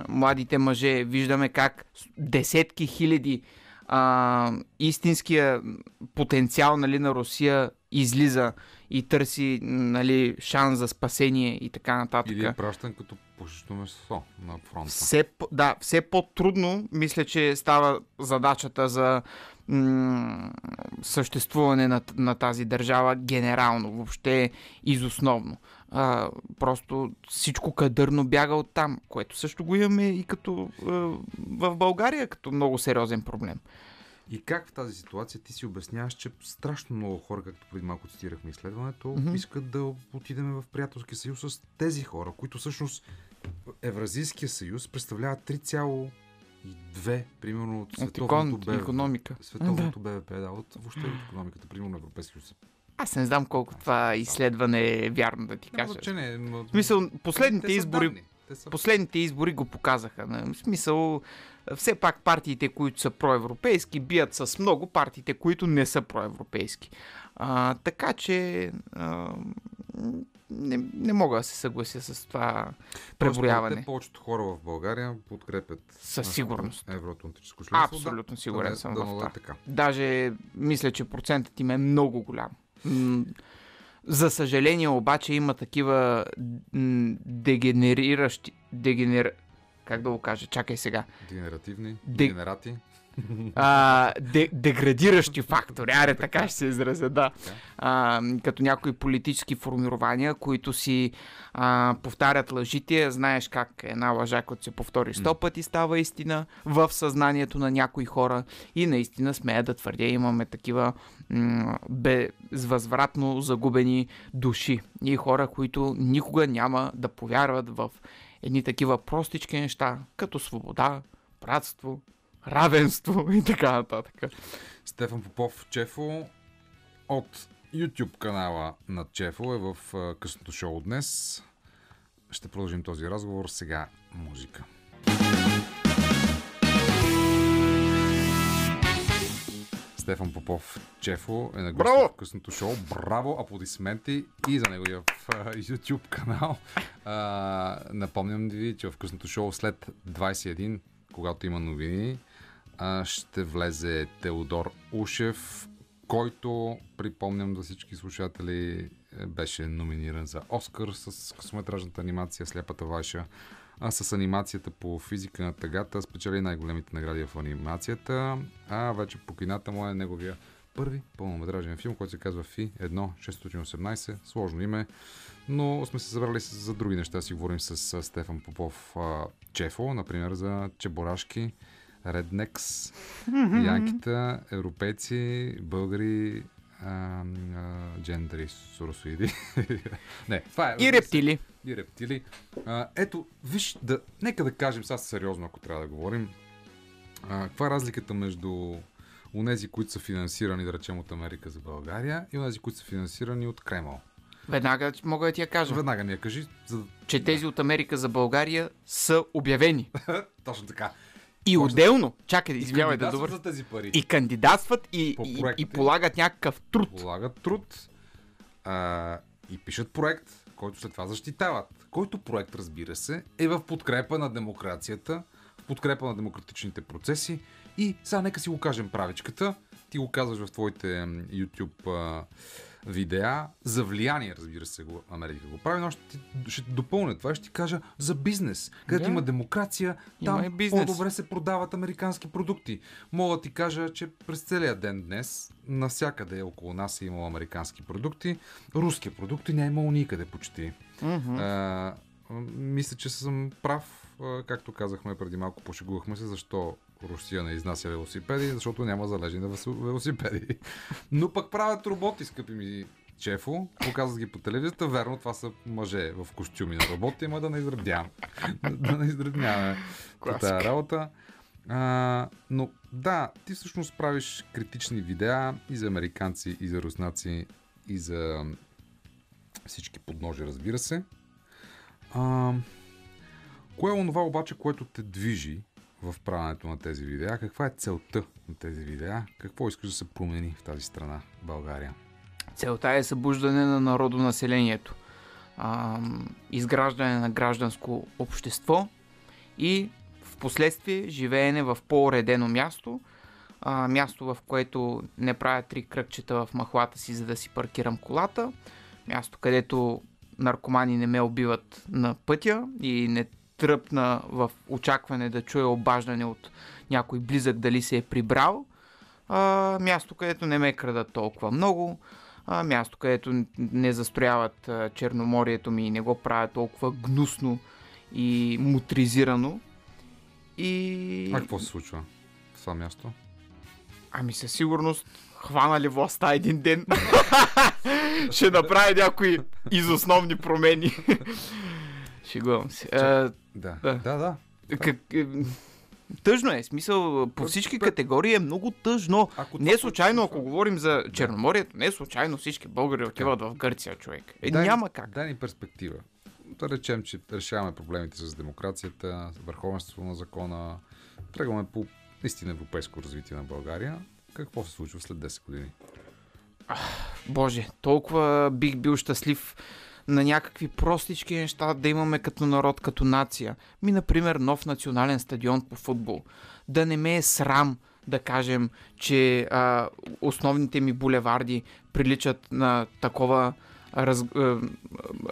младите мъже. Виждаме как десетки хиляди истинския потенциал, нали, на Русия излиза и търси, нали, шанс за спасение и така нататък. Или е пращан като пушечно месо на фронта. Все по-трудно, мисля, че става задачата за съществуване на тази държава генерално, въобще изосновно. Просто всичко кадърно бяга от там, което също го имаме и като в България, като много сериозен проблем. И как в тази ситуация ти си обясняваш, че страшно много хора, както преди малко цитирахме изследването, искат да отидем в приятелския съюз с тези хора, които всъщност Евразийския съюз представлява 3,2 примерно от световното БВП. Световното БВП, да, от въобще от икономиката, примерно на Европейския съюз. Аз не знам колко това изследване е вярно, да ти кажа. В смисъл, последните избори го показаха. В смисъл, все пак партиите, които са проевропейски, бият с много партиите, които не са проевропейски. Така че не мога да се съглася с това преброяване. Тоест, повечето хора в България подкрепят със сигурност евроатлантическо членство. Абсолютно сигурен съм в това. Даже мисля, че процентът им е много голям. За съжаление обаче има такива дегенериращи... Как да го кажа? Чакай сега. Дегенерати. Деградиращи фактори. Аре, така ще се изразя, да. Като някои политически формирования, които си повтарят лъжите. Знаеш как една лъжа, като се повтори 100 пъти, става истина в съзнанието на някои хора. И наистина смея да твърдя, имаме такива безвъзвратно загубени души. И хора, които никога няма да повярват в едни такива простички неща, като свобода, братство, равенство и така нататък. Стефан Попов-Чефо от YouTube канала на Чефо е в късното шоу днес. Ще продължим този разговор. Сега музика. Стефан Попов-Чефо е на гост в късното шоу. Браво! Аплодисменти и за неговия YouTube канал. Напомням ви, че в късното шоу след 21, когато има новини, ще влезе Теодор Ушев, който, припомням за всички слушатели, беше номиниран за Оскар с късометражната анимация Слепата Ваша, а с анимацията по Физика на тъгата спечели най-големите награди в анимацията, а вече по кината му е неговия първи пълнометражен филм, който се казва Фи 1.618. Сложно име, но сме се забрали за други неща. Си говорим с Стефан Попов-Чефо, например за чебурашки, реднекс, янкита, европейци, българи, джендери, суросоиди. Не, това е... И рептили. И рептили. Ето, виж, нека да кажем сега сериозно, ако трябва да говорим. Каква е разликата между онези, които са финансирани, да речем, от Америка за България, и онези, които са финансирани от Кремъл? Веднага мога да ти я кажа. Веднага ми я кажи. Че тези от Америка за България са обявени. Точно така. И отделно, чакай, извинявай да добър. За тези пари. И кандидатстват, и полагат някакъв труд. Полагат труд и пишат проект, който след това защитават. Който проект, разбира се, е в подкрепа на демокрацията, в подкрепа на демократичните процеси. И сега нека си го кажем правичката. Ти го казваш в твоите YouTube видеа. За влияние, разбира се, Америка го прави, но ще допълня това и ще ти кажа за бизнес. Където има демокрация, там има бизнес. По-добре се продават американски продукти. Мога да ти кажа, че през целия ден днес навсякъде около нас е имало американски продукти. Руски продукти не е имало никъде почти. Мисля, че съм прав. Както казахме преди малко, пошегувахме се защо Русия не изнася велосипеди, защото няма залежни на велосипеди. Но пък правят роботи, скъпи ми Чефо. Показват ги по телевизията. Верно, това са мъже в костюми на роботи, има да не издръбняваме. Тая работа. Но да, ти всъщност правиш критични видеа и за американци, и за руснаци, и за всички подножи, разбира се. Кое е онова обаче, което те движи в правенето на тези видеа? Каква е целта на тези видеа? Какво искаш да се промени в тази страна, България? Целта е събуждане на народонаселението, изграждане на гражданско общество и в последствие живеене в по-уредено място, място, в което не правя три кръгчета в махлата си, за да си паркирам колата, място, където наркомани не ме убиват на пътя и не тръпна в очакване да чуя обаждане от някой близък дали се е прибрал, място, където не ме крадат толкова много, място, където не застрояват Черноморието ми и не го правят толкова гнусно и мутризирано. И... А какво се случва в това място? Ами със сигурност хванали властта един ден ще направи някои изосновни промени. Шегувам се. Да. Тъжно е, смисъл, по всички категории е много тъжно. Не е случайно, ако говорим за Черноморието, не е случайно всички българи отиват в Гърция, човек. Няма как. Дай ни перспектива. Да речем, че решаваме проблемите с демокрацията, върховенството на закона, тръгваме по наистина европейско развитие на България. Какво се случва след 10 години? Боже, толкова бих бил щастлив на някакви простички неща да имаме като народ, като нация. Например, нов национален стадион по футбол. Да не ме е срам да кажем, че основните ми булеварди приличат на такова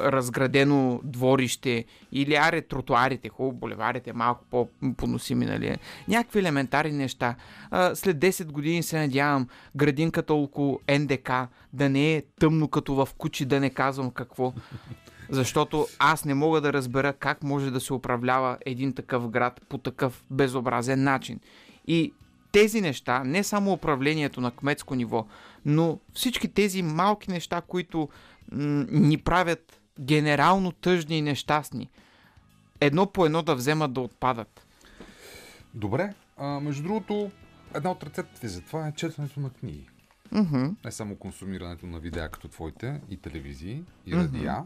разградено дворище или тротуарите, хубаво, булеварите малко по-поносими, нали? Някакви елементарни неща. След 10 години се надявам градинката около НДК да не е тъмно като в кучи, да не казвам какво. Защото аз не мога да разбера как може да се управлява един такъв град по такъв безобразен начин. И тези неща, не само управлението на кметско ниво, но всички тези малки неща, които ни правят генерално тъжни и нещастни, едно по едно да вземат да отпадат. Добре, между другото, една от рецептите за това е четенето на книги. Mm-hmm. Не само консумирането на видеа като твоите и телевизии и радиа,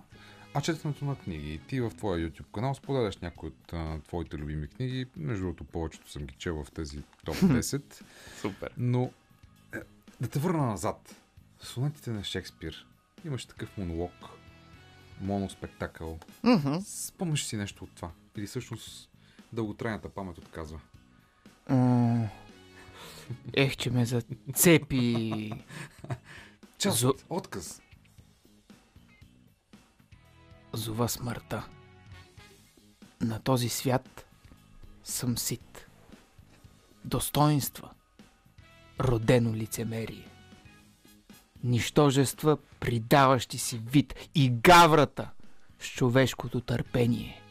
а четенето на книги. Ти в твоя YouTube канал споделяш някои от твоите любими книги. Между другото, повечето съм ги чел в тези топ 10. Супер. Но да те върна назад. Сонетите на Шекспир. Имаш такъв монолог, моноспектакъл. Спомниш си нещо от това? Или всъщност дълготрайната памет отказва? Ех, че ме зацепи. Отказ. Зова смъртта. На този свят съм сит. Достоинства. Родено лицемерие. Нищожества, придаващи си вид и гаврата с човешкото търпение.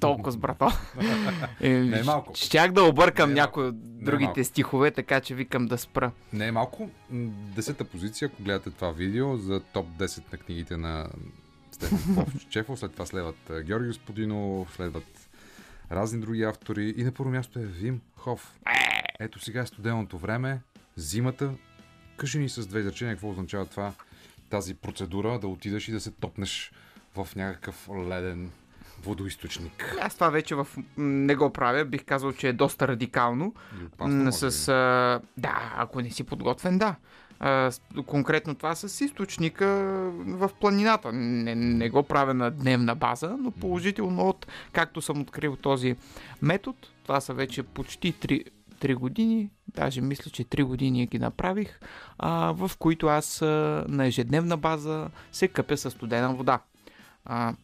Толкова с брато. Не е малко. Щях да объркам някои от другите стихове, така че викам да спра. Не е малко. 10-та позиция, ако гледате това видео за топ 10 на книгите на Стефан Попов-Чефо, след това следват Георги Господинов, следват разни други автори и на първо място е Вим Хоф. Ето сега е студеното време, зимата. Кажи ни с две изречения какво означава това, тази процедура да отидеш и да се топнеш в някакъв леден водоизточник. Аз това вече не го правя, бих казал, че е доста радикално. Опасно, да, ако не си подготвен, да. Конкретно това с източника в планината. Не го правя на дневна база, но положително както съм открил този метод, това са вече почти 3 години, даже мисля, че 3 години ги направих, в които аз на ежедневна база се къпя със студена вода.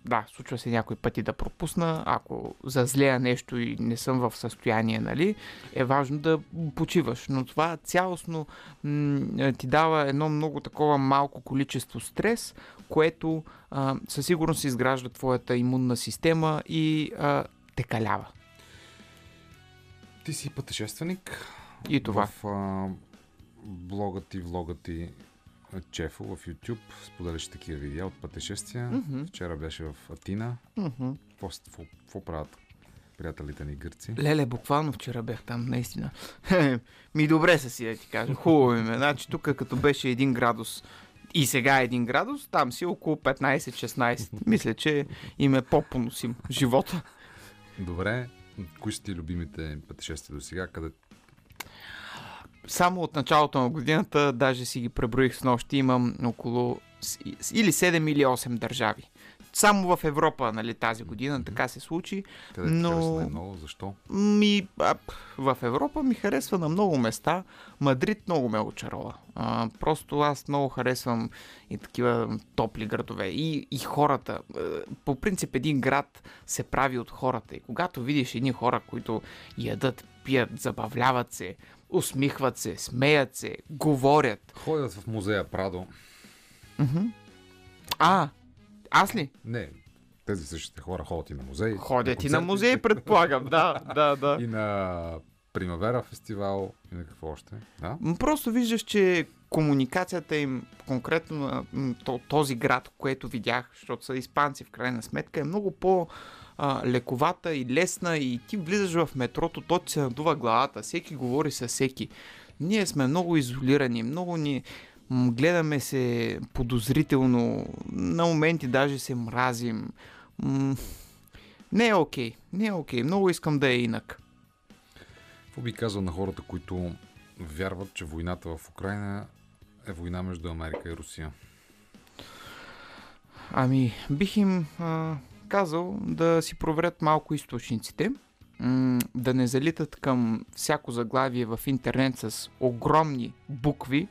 Да, случва се някои пъти да пропусна, ако зазлея нещо и не съм в състояние, нали, е важно да почиваш, но това цялостно ти дава едно много такова малко количество стрес, което със сигурност изгражда твоята имунна система и те калява. Ти си пътешественик. И това. В блогът и влогът ти Чефо в YouTube споделяш такива видеа от пътешествия. Вчера беше в Атина. Какво правят приятелите ни гърци? Леле, буквално вчера бях там, наистина. Добре се си, да ти кажа. Хубаво ми е. Значи тук като беше 1 градус И сега 1 градус, там си около 15-16. Мисля, че им е по-поносим живота. Добре. Кои са ти любимите пътешествия до сега? Къде? Само от началото на годината, даже си ги преброих с нощи, имам около или 7 или 8 държави. Само в Европа, нали, тази година, така се случи. Къде ти харесва най-много? Защо? В Европа ми харесва на много места. Мадрид много ме очарова. Просто аз много харесвам и такива топли градове. И хората. По принцип един град се прави от хората. И когато видиш едни хора, които ядат, пият, забавляват се, усмихват се, смеят се, говорят. Ходят в музея Прадо. Аз ли? Не, тези същите хора ходят и на музей. Ходят и на музей, предполагам, да. И на Примавера фестивал, и на какво още. Да? Просто виждаш, че комуникацията им, конкретно на този град, което видях, защото са испанци в крайна сметка, е много по-лековата и лесна, и ти влизаш в метрото, то ти се надува главата, всеки говори с всеки. Ние сме много изолирани, много ни... Гледаме се подозрително, на моменти даже се мразим. Не е окей. Много искам да е инак. Какво би казал на хората, които вярват, че войната в Украина е война между Америка и Русия? Бих им казал да си проверят малко източниците, да не залитат към всяко заглавие в интернет с огромни букви,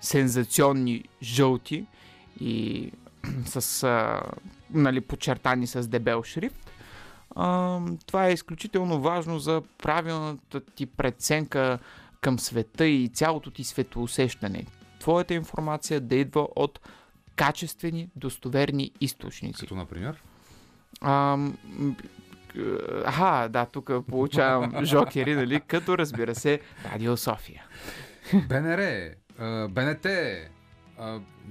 сензационни, жълти и с подчертани с дебел шрифт. Това е изключително важно за правилната ти преценка към света и цялото ти светоусещане. Твоята информация да идва от качествени, достоверни източници. Като например? Тук получавам жокери, нали? Като, разбира се, Радио София. БНР, БНТ,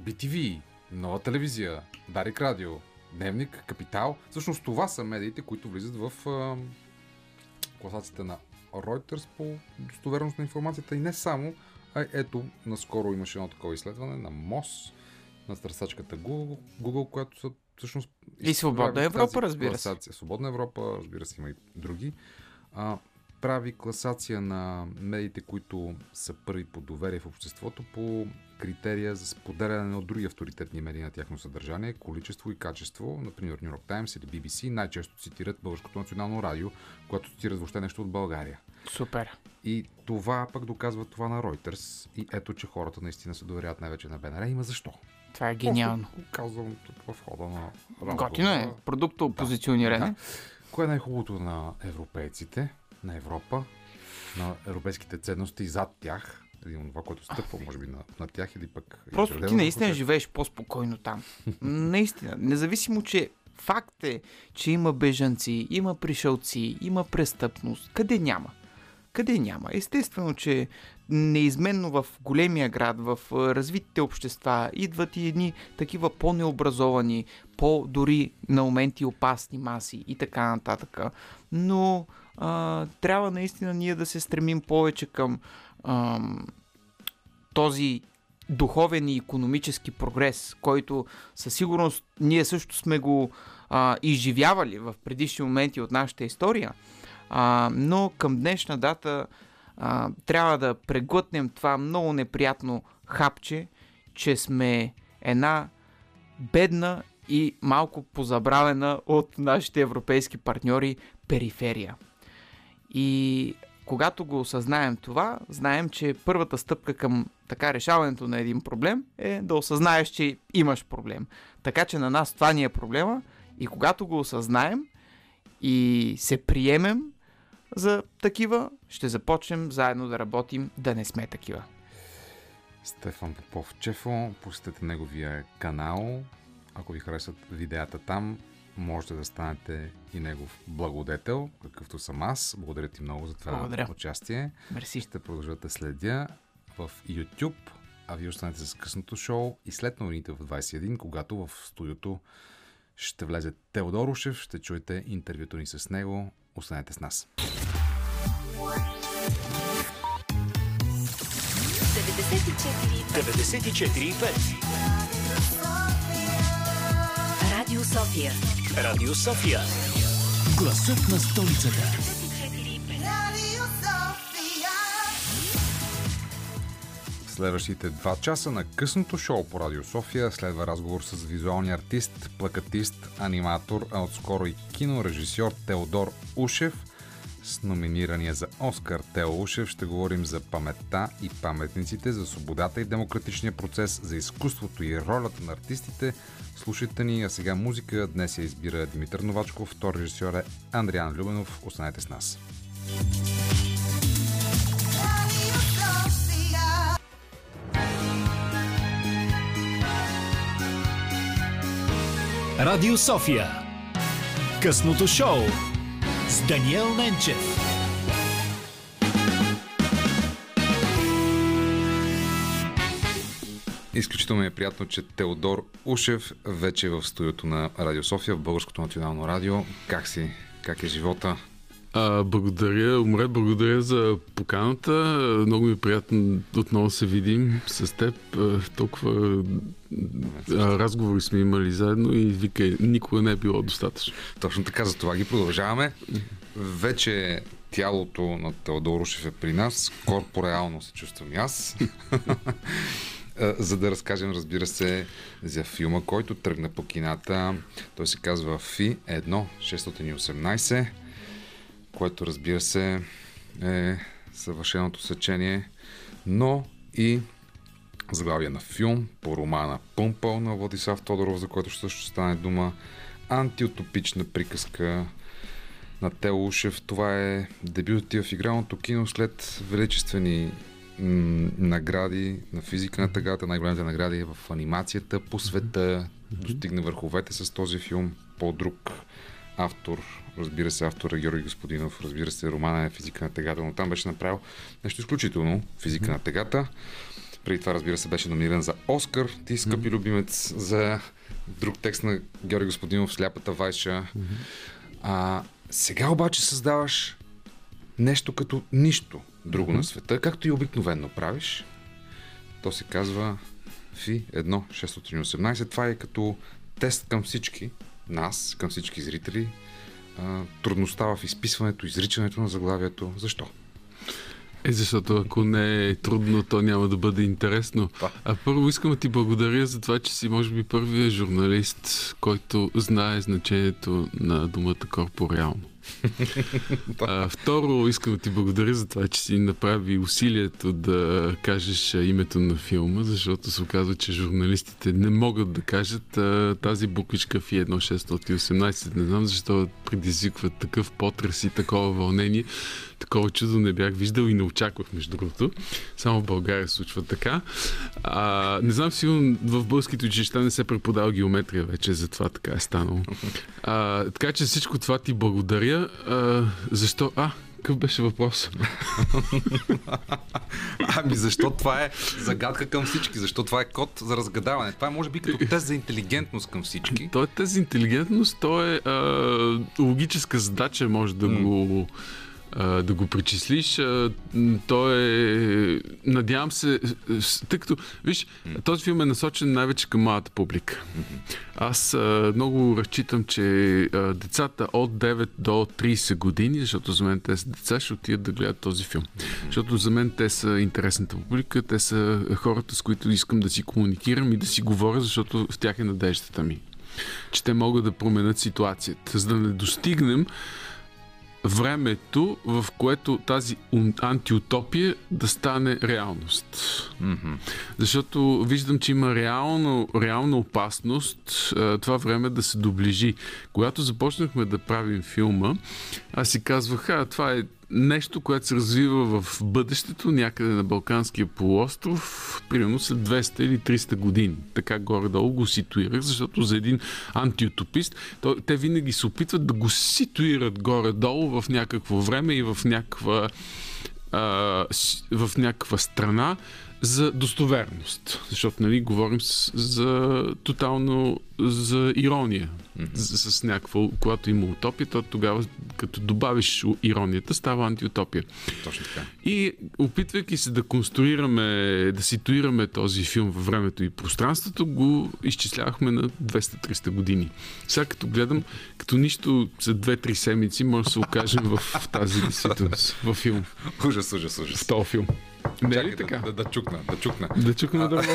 BTV, Нова телевизия, Дарик радио, Дневник, Капитал. Всъщност това са медиите, които влизат в класацията на Reuters по достоверност на информацията и не само. Ето, наскоро имаше едно такова изследване на МОС, на търсачката Google, която са всъщност... И Свободна Европа, разбира се. Свободна Европа, разбира се, има и други. Прави класация на медиите, които са първи по доверие в обществото по критерия за споделяне от други авторитетни медии на тяхно съдържание, количество и качество. Например, New York Times или BBC най-често цитират Българското национално радио, когато цитират въобще нещо от България. Супер! И това пък доказва това на Reuters. И ето, че хората наистина се доверяват най-вече на БНР. Има защо. Това е гениално. Казвам тук в хода на работа. Готино е. Продукто позициониране. Да. Кое е най-хубавото на европейците? На Европа, на европейските ценности и зад тях, или това, което стъпва, може би, на тях, или пък... Просто ти наистина живееш по-спокойно там. Наистина. Независимо, че факт е, че има бежанци, има пришълци, има престъпност. Къде няма? Естествено, че неизменно в големия град, в развитите общества, идват и едни такива по-необразовани, по-дори на моменти опасни маси и така нататък. Но... трябва наистина ние да се стремим повече към този духовен и икономически прогрес, който със сигурност ние също сме го изживявали в предишни моменти от нашата история, но към днешна дата трябва да преглътнем това много неприятно хапче, че сме една бедна и малко позабравена от нашите европейски партньори периферия. И когато го осъзнаем това, знаем, че първата стъпка към така решаването на един проблем е да осъзнаеш, че имаш проблем. Така че на нас това ни е проблема и когато го осъзнаем и се приемем за такива, ще започнем заедно да работим да не сме такива. Стефан Попов-Чефо, посетете неговия канал. Ако ви харесат видеята там, можете да станете и негов благодетел, какъвто съм аз. Благодаря ти много за това участие. Мерси. Ще продължате следя в YouTube, а вие останете с късното шоу и след новините в 21, когато в студиото ще влезе Теодор Ушев, ще чуете интервюто ни с него. Останете с нас. 94,5. Радио София. Радио София. Гласът на столицата. Следващите 2 часа на късното шоу по Радио София следва разговор с визуалния артист, плакатист, аниматор, а отскоро и кинорежисьор Теодор Ушев. С номинирания за Оскар Тео Ушев ще говорим за паметта и паметниците, за свободата и демократичния процес, за изкуството и ролята на артистите. Слушайте ни, а сега музика. Днес я избира Димитър Новачков, втори режисьор е Андриан Любенов. Останете с нас. Радио София. Късното шоу с Даниел Ненчев. Изключително ми е приятно, че Теодор Ушев вече е в студиото на Радио София, в Българското национално радио. Как си? Как е живота? Благодаря, Умре, благодаря за поканата. Много ми е приятно отново се видим с теб. Толкова разговори сме имали заедно и вика, никога не е било достатъчно. Точно така, за това ги продължаваме. Вече тялото на Теодор Ушев е при нас. Корпореално се чувствам и аз. За да разкажем, разбира се, за филма, който тръгна по кината. Той се казва Фи 1.618. което, разбира се, е съвършеното сечение, но и заглавие на филм по романа Пумпал на Владислав Тодоров, за който също стане дума, антиутопична приказка на Тео Ушев. Това е дебютът в игралното кино след величествени награди на Физика на тъгата, най-големите награди в анимацията по света. Достигна върховете с този филм по друг автор. Разбира се, автор е Георги Господинов, разбира се, романа е Физика на тъгата, но там беше направил нещо изключително, Физика на тъгата. Преди това, разбира се, беше номиниран за Оскар. Ти, скъпи любимец, за друг текст на Георги Господинов, Сляпата вайша. Сега обаче създаваш нещо като нищо друго на света, както и обикновено правиш. То се казва Фи 1.618. Това е като тест към всички нас, към всички зрители. Трудността в изписването, изричането на заглавието. Защо? Защото ако не е трудно, то няма да бъде интересно. А първо искам да ти благодаря за това, че си може би първият журналист, който знае значението на думата корпореално. Второ, искам да ти благодаря за това, че си направи усилието да кажеш името на филма, защото се оказва, че журналистите не могат да кажат тази буквичка Фи 1.618. Не знам защо предизвиква такъв потрес и такова вълнение. Такова чудо не бях виждал и не очаквах, между другото. Само в България случва така. Не знам, сигурно в българските училища не се преподава геометрия вече, затова така е станало. Така че всичко това ти благодаря. Защо? Какъв беше въпрос? Защо това е загадка към всички? Защо това е код за разгадаване? Това е може би като тест за интелигентност към всички. Той е тест за интелигентност, той е логическа задача, може да го причислиш. Той е... Надявам се... Тъй като, виж, този филм е насочен най-вече към малата публика. Аз много разчитам, че децата от 9 до 30 години, защото за мен те са деца, ще отидат да гледат този филм. Защото за мен те са интересната публика, те са хората, с които искам да си комуникирам и да си говоря, защото в тях е надеждата ми. Че те могат да променят ситуацията. За да не достигнем времето, в което тази антиутопия да стане реалност. Защото виждам, че има реална опасност това време да се доближи. Когато започнахме да правим филма, аз си казвах, това е нещо, което се развива в бъдещето, някъде на Балканския полуостров, примерно след 200 или 300 години. Така горе-долу го ситуирах, защото за един антиутопист, те винаги се опитват да го ситуират горе-долу в някакво време и в някаква страна, за достоверност, защото, нали, говорим за тотално за ирония, с някаква, когато има утопия, то тогава, като добавиш иронията, става антиутопия. Точно така. И опитвайки се да конструираме, да ситуираме този филм във времето и пространството, го изчислявахме на 200-300 години. Сега като гледам, като нищо за 2-3 седмици може да се окажем в тази действителност, във филм. Ужас. В този филм. Чакай, да чукна.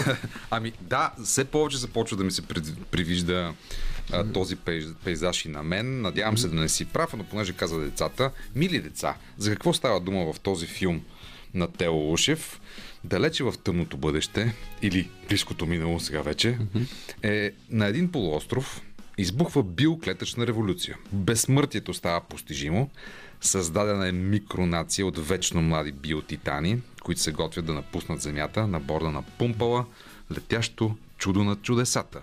Ами да, все повече започва да ми се привижда този пейзаж и на мен. Надявам се да не си прав, но понеже каза децата, мили деца, за какво става дума в този филм на Тео Ушев? Далече в тъмното бъдеще, или близкото минало сега вече, е на един полуостров избухва биоклетъчна революция. Безсмъртието става постижимо. Създадена е микронация от вечно млади биотитани, които се готвят да напуснат земята на борда на Пумпала, летящо чудо на чудесата.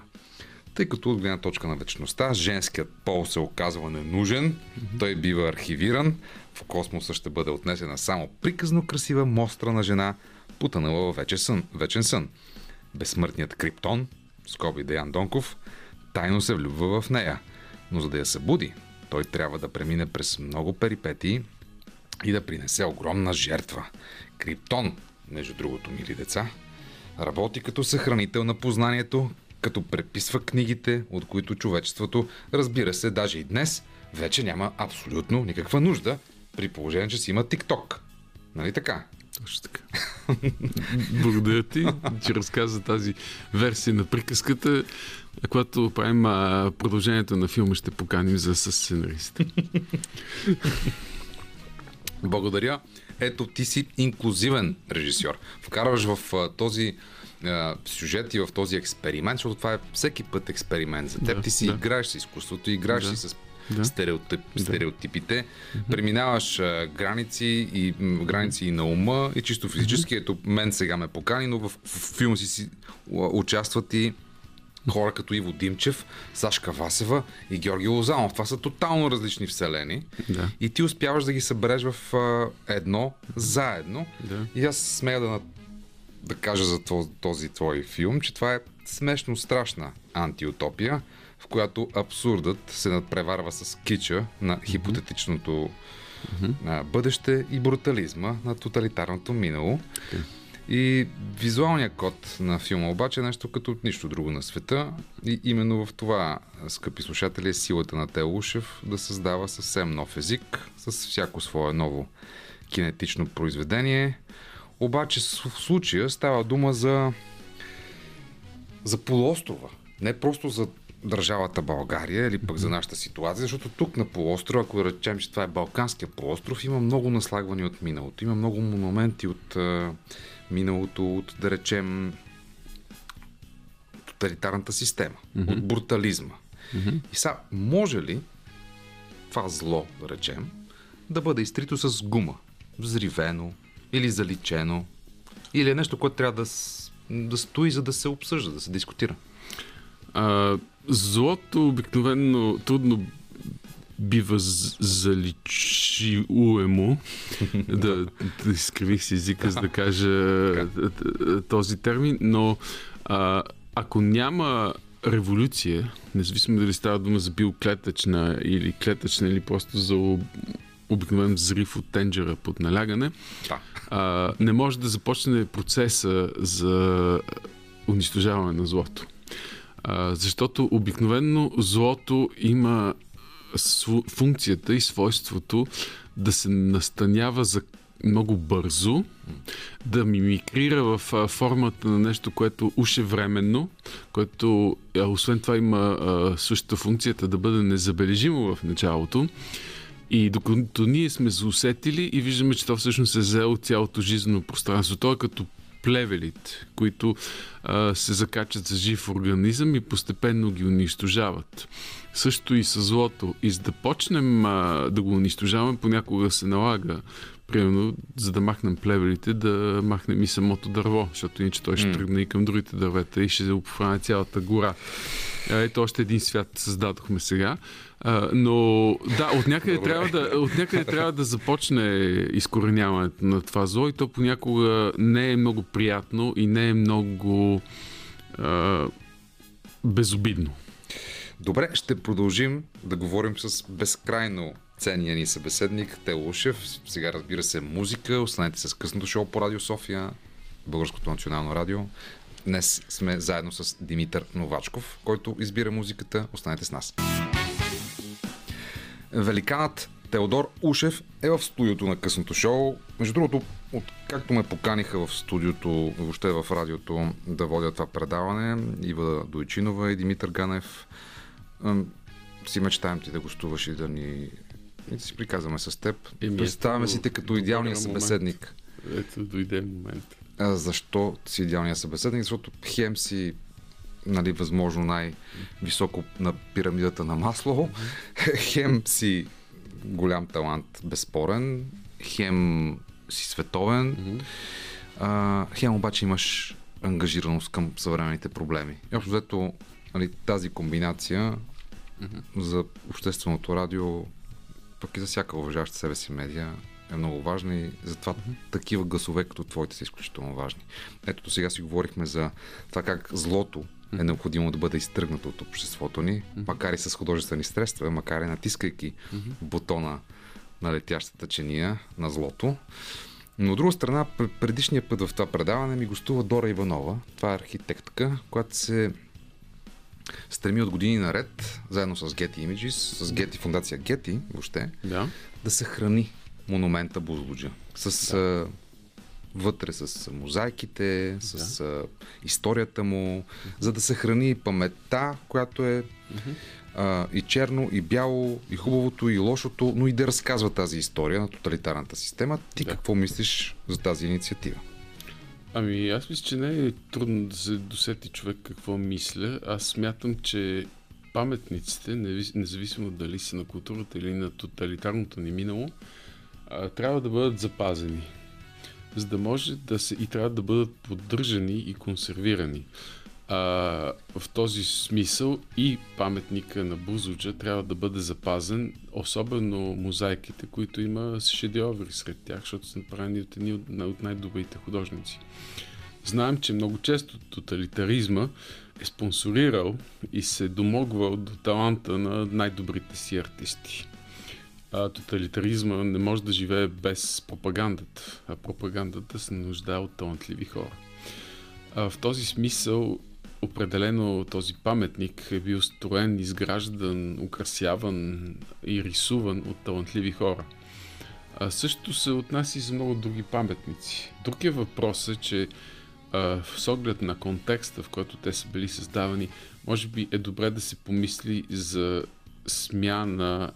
Тъй като от гледна точка на вечността, женският пол се оказва ненужен, той бива архивиран, в космоса ще бъде отнесена само приказно красива мостра на жена, потънала в вечен сън. Безсмъртният Криптон, скоби Деян Донков, тайно се влюбва в нея, но за да я събуди, той трябва да премине през много перипетии и да принесе огромна жертва. Криптон, между другото, мили деца, работи като съхранител на познанието, като преписва книгите, от които човечеството, разбира се, даже и днес, вече няма абсолютно никаква нужда, при положение, че си има TikTok. Нали така? Точно така. Благодаря ти, че разказа тази версия на приказката. Когато правим продължението на филма, ще поканим за сценариста. Благодаря. Ето, ти си инклюзивен режисьор. Вкарваш в този сюжет и в този експеримент, защото това е всеки път експеримент за теб. Да, ти си играеш с изкуството, играеш си с стереотипите, преминаваш граници и на ума и чисто физически. Ето, мен сега ме покани, но в филма си участват и хора като Иво Димчев, Сашка Васева и Георги Лозанов. Това са тотално различни вселени. Да. И ти успяваш да ги събереш в едно заедно. Да. И аз смея да кажа за този твой филм, че това е смешно страшна антиутопия, в която абсурдът се надпреварва с кича на хипотетичното бъдеще и брутализма на тоталитарното минало. Okay. И визуалният код на филма обаче е нещо като нищо друго на света. И именно в това, скъпи слушатели, е силата на Тео Ушев да създава съвсем нов език, с всяко свое ново кинетично произведение. Обаче в случая става дума за полуострова. Не просто за държавата България или пък за нашата ситуация, защото тук на полуострова, ако речем, че това е Балканския полуостров, има много наслагвания от миналото. Има много монументи от миналото, от, да речем, тоталитарната система, от брутализма. И сега, може ли това зло, да речем, да бъде изтрито с гума, взривено или заличено, или е нещо, което трябва да стои, за да се обсъжда, да се дискутира? Злото обикновено трудно бива заличуемо. Да, изкривих си езика, за да кажа този термин, но ако няма революция, независимо дали става дума за биоклетъчна или клетъчна, или просто за обикновен взрив от тенджера под налягане, не може да започне процеса за унищожаване на злото. Защото обикновено злото има функцията и свойството да се настанява за много бързо, да мимикрира в формата на нещо, което уж е временно, което освен това има същата функцията да бъде незабележимо в началото. И докато ние сме заусетили и виждаме, че то всъщност е взело цялото жизнено пространство. То е като плевелите, които се закачат за жив организъм и постепенно ги унищожават. Също и със злото. И за да почнем да го унищожаваме, понякога се налага примерно, за да махнем плевелите, да махнем и самото дърво, защото иначе той ще тръгне и към другите дървета и ще обхване цялата гора. Ето още един свят създадохме сега. Но да, от някъде трябва да започне изкореняването на това зло и то понякога не е много приятно и не е много безобидно. Добре, ще продължим да говорим с безкрайно ценния ни събеседник Теодор Ушев. Сега, разбира се, музика. Останете с късното шоу по Радио София, Българското национално радио. Днес сме заедно с Димитър Новачков, който избира музиката. Останете с нас. Великанът Теодор Ушев е в студиото на късното шоу. Между другото, откакто ме поканиха в студиото, въобще в радиото, да водя това предаване, Ива Дойчинова и Димитър Ганев, си мечтаем ти да гостуваш и да си приказваме с теб. Представяме си те като идеалния събеседник. Ето, дойде момент. Защо си идеалния събеседник? Защото хем си, нали, възможно най-високо на пирамидата на Маслоу, хем си голям талант, безспорен, хем си световен, хем обаче имаш ангажираност към съвременните проблеми. И общо взето, нали, тази комбинация за общественото радио, пък и за всяка уважаваща себе си медия, е много важна и затова такива гласове като твоите са изключително важни. Ето, до сега си говорихме за това как злото е необходимо да бъде изтръгнато от обществото ни, макар и с художествени средства, макар и натискайки бутона на летящата чиния на злото. Но от друга страна, предишния път в това предаване ми гостува Дора Иванова. Това е архитектка, която се стреми от години наред, заедно с Getty Images, с Getty, фундация Getty въобще, да се храни монумента Бузлуджа. Вътре с мозайките, с историята му, за да се храни паметта, която е и черно, и бяло, и хубавото, и лошото, но и да разказва тази история на тоталитарната система. Ти какво мислиш за тази инициатива? Ами, аз мисля, че не е трудно да се досети човек какво мисля. Аз смятам, че паметниците, независимо дали са на културата или на тоталитарното ни минало, трябва да бъдат запазени, за да може да се и трябва да бъдат поддържани и консервирани. В този смисъл и паметника на Бузлуджа трябва да бъде запазен, особено мозайките, които има шедьоври сред тях, защото са направени от едни от най-добрите художници. Знаем, че много често тоталитаризма е спонсорирал и се домогвал до таланта на най-добрите си артисти. Тоталитаризма не може да живее без пропагандата, а пропагандата се нуждае от талантливи хора. В този смисъл определено този паметник е бил строен, изграждан, украсяван и рисуван от талантливи хора. Също се отнася и за много други паметници. Друг е въпросът, че с оглед на контекста, в който те са били създавани, може би е добре да се помисли за смяна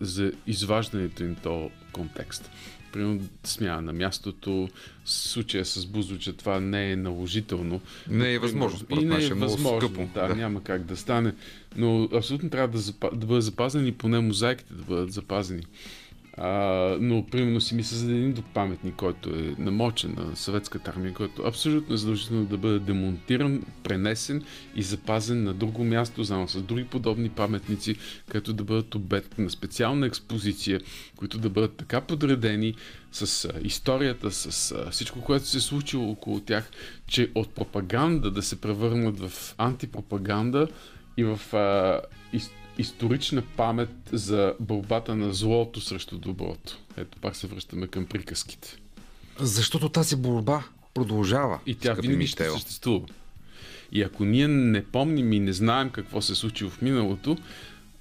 за изваждането им то контекст. Примерно смяна на мястото, случая с Бузлуджа, това не е наложително. Не е възможно, според мен, е много скъпо. Да, няма как да стане, но абсолютно трябва да бъдат запазени и поне мозайките да бъдат запазени. Но примерно си мисля за един друг паметник, който е намочен на съветската армия, който абсолютно е задължително да бъде демонтиран, пренесен и запазен на друго място, заедно с други подобни паметници, където да бъдат обект на специална експозиция, които да бъдат така подредени с историята, с всичко, което се е случило около тях, че от пропаганда да се превърнат в антипропаганда и в исторична памет за борбата на злото срещу доброто. Ето, пак се връщаме към приказките. Защото тази борба продължава. И тя винаги ще съществува. И ако ние не помним и не знаем какво се е случило в миналото,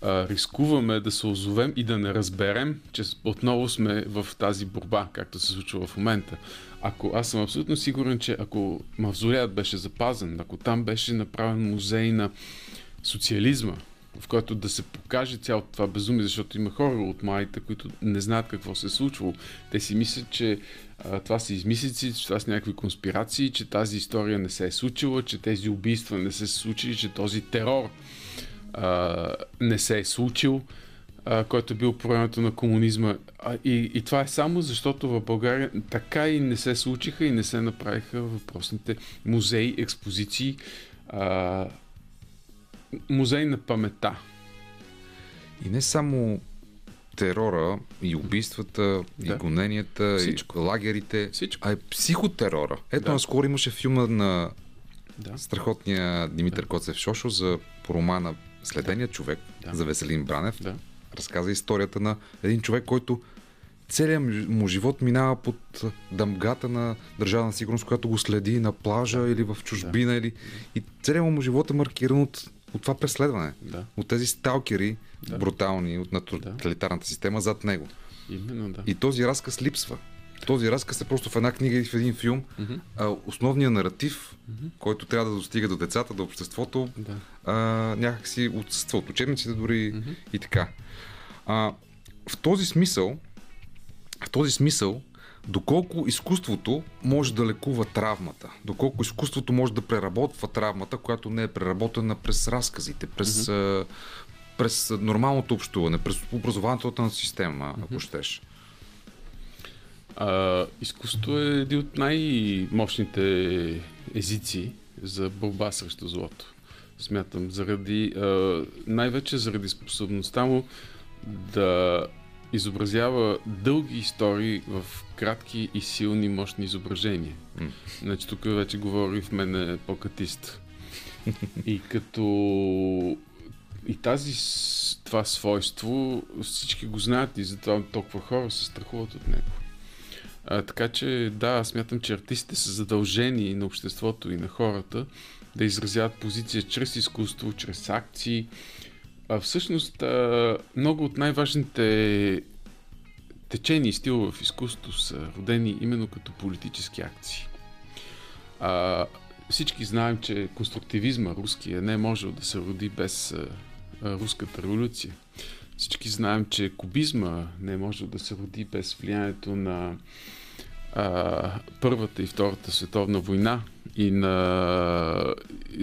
рискуваме да се озовем и да не разберем, че отново сме в тази борба, както се случва в момента. Аз съм абсолютно сигурен, че ако мавзолеят беше запазен, ако там беше направен музей на социализма, в който да се покаже цялото това безумие, защото има хора от младите, които не знаят какво се е случвало. Те си мислят, че това са измислици, че това са някакви конспирации, че тази история не се е случила, че тези убийства не се е случили, че този терор не се е случил. който бил по времето на комунизма. И това е само защото в България така и не се случиха и не се направиха въпросните музеи, експозиции, музей на памета. И не само терора и убийствата, и гоненията, всичко. И лагерите, всичко. А е психотерора. Ето наскоро имаше филма на страхотния Димитър Коцев Шошо за романа Следения човек, за Веселин Бранев. Разказа историята на един човек, който целият му живот минава под дамгата на държавна сигурност, която го следи на плажа или в чужбина. Или... И целият му живот е маркиран от това преследване. От тези сталкери, брутални, от тоталитарната система зад него. Именно, и този разказ липсва. Този разказ е просто в една книга и в един филм. Основният наратив, който трябва да достига до децата, до обществото, някакси отсъства от учебниците дори и така. В този смисъл, доколко изкуството може да лекува травмата, доколко изкуството може да преработва травмата, която не е преработена през разказите, през нормалното общуване, през образованието на система, ако щеш. Изкуството е един от най-мощните езици за борба срещу злото. Смятам, най-вече заради способността му да изобразява дълги истории в кратки и силни, мощни изображения. Значи тук вече говори в мене покатист. И това свойство всички го знаят и затова толкова хора се страхуват от него. Така че смятам, че артистите са задължени на обществото и на хората да изразяват позиция чрез изкуство, чрез акции. Всъщност много от най-важните течения и стила в изкуството са родени именно като политически акции. Всички знаем, че конструктивизма руския не е можел да се роди без руската революция. Всички знаем, че кубизма не е можел да се роди без влиянието на Първата и Втората световна война и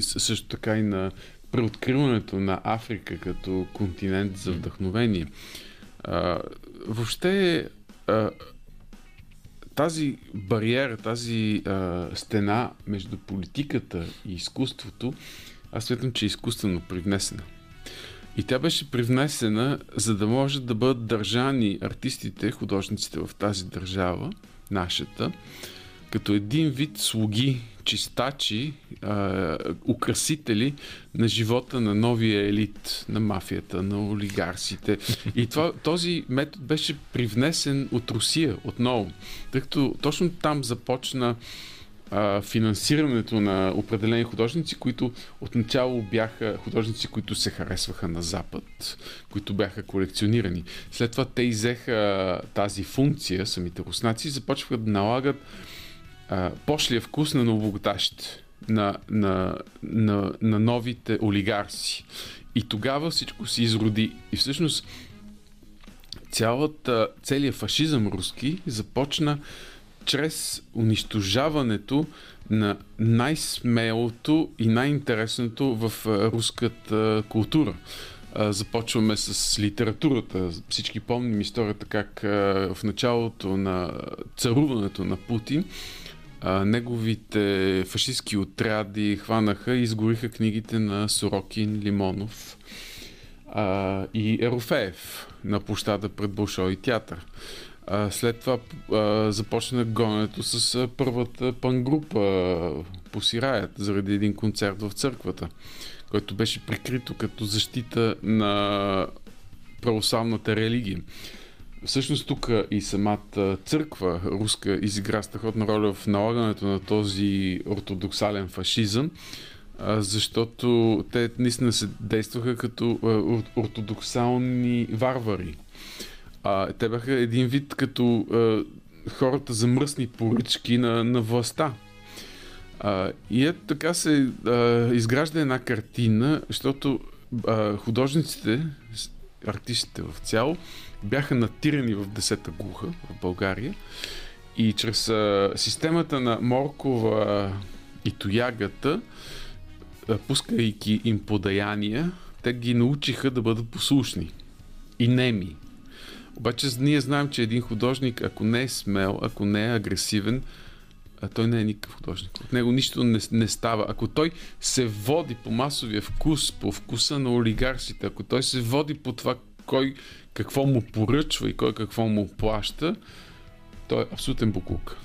също така и на преоткриването на Африка като континент за вдъхновение. Въобще тази бариера, тази стена между политиката и изкуството, аз смятам, че е изкуствено привнесена. И тя беше привнесена, за да може да бъдат държани артистите, художниците в тази държава, нашата, като един вид слуги, чистачи, украсители на живота на новия елит, на мафията, на олигарсите. И този метод беше привнесен от Русия отново, тъй като точно там започна финансирането на определени художници, които отначало бяха художници, които се харесваха на Запад, които бяха колекционирани. След това те изеха тази функция, самите руснаци, и започваха да налагат пошлия вкус на новобогатащите, на новите олигарси. И тогава всичко се изроди. И всъщност целият фашизъм руски започна чрез унищожаването на най-смелото и най-интересното в руската култура. Започваме с литературата. Всички помним историята как в началото на царуването на Путин неговите фашистки отряди хванаха и изгориха книгите на Сорокин, Лимонов и Ерофеев на площада пред Болшой театър. След това започна гоненето с първата пангрупа по сираят заради един концерт в църквата, който беше прикрито като защита на православната религия. Всъщност тук и самата църква руска изигра страхотна роля в налагането на този ортодоксален фашизъм, защото те наистина се действаха като ортодоксални варвари. Те бяха един вид като хората замръсни поръчки на властта. И ето така се изгражда една картина, защото художниците, артистите в цяло, бяха натирани в 10-та глуха в България и чрез системата на Моркова и Тоягата, пускайки им подаяния, те ги научиха да бъдат послушни. и неми. Обаче ние знаем, че един художник, ако не е смел, ако не е агресивен, той не е никакъв художник. От него нищо не става. Ако той се води по масовия вкус, по вкуса на олигарсите, ако той се води по това кой какво му поръчва и кой какво му плаща, той е абсолютен буклук.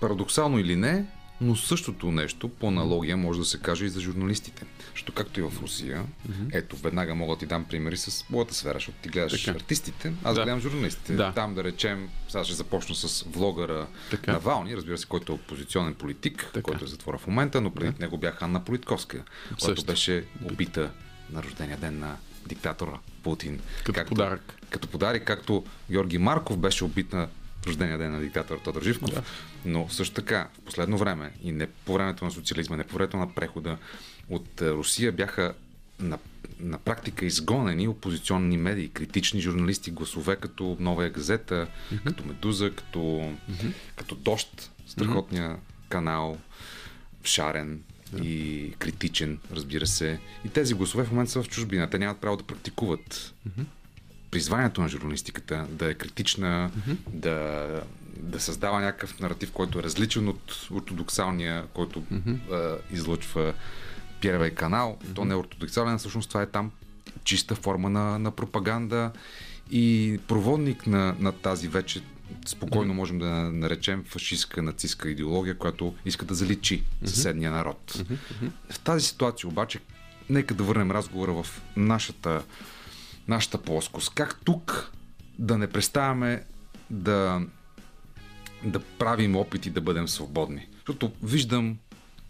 Парадоксално или не, но същото нещо по аналогия може да се каже и за журналистите. Защото както и в Русия, ето веднага мога да ти дам примери с моята сфера, защото ти гледаш така артистите, аз гледам журналистите. Да. Там да речем, сега ще започна с влогъра Навални, разбира се, който е опозиционен политик, който е затвора в момента, но преди него бях Анна Политковска, която беше убита на рождения ден на диктатора Путин. Като подарък. Като подарък, както Георги Марков беше убит на рождения ден на диктатора Тодор Живков. Да. Но също така, в последно време, и не по времето на социализма, не по времето на прехода от Русия, бяха на практика изгонени опозиционни медии, критични журналисти, гласове като Новая газета, като Медуза, като Дожд, страхотния канал, Шарен и критичен, разбира се. И тези гласове в момента са в чужбина. Те нямат право да практикуват призванието на журналистиката, да е критична, да създава някакъв наратив, който е различен от ортодоксалния, който излъчва Първи канал. То не е ортодоксален, всъщност това е там чиста форма на пропаганда и проводник на тази вече спокойно можем да наречем фашистка, нацистка идеология, която иска да заличи съседния народ. В тази ситуация обаче, нека да върнем разговора в нашата плоскост. Как тук да не преставаме да правим опити да бъдем свободни? Защото виждам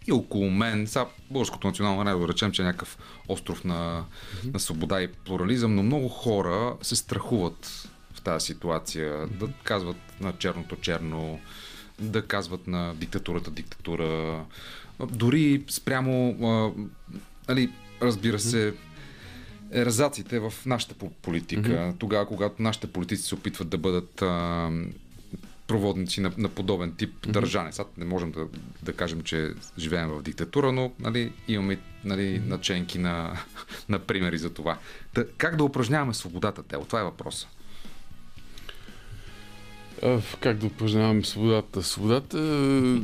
и около мен, сега Българското национално радио да речем, че е някакъв остров на свобода и плурализъм, но много хора се страхуват в тази ситуация, да казват на черното черно, да казват на диктатурата диктатура, дори спрямо, разбира се, ерзаците в нашата политика. Тогава, когато нашите политици се опитват да бъдат проводници на подобен тип държане. Сега не можем да кажем, че живеем в диктатура, но имаме наченки на примери за това. Как да упражняваме свободата, Тео? Това е въпроса. Как да упражняваме свободата? Свободата,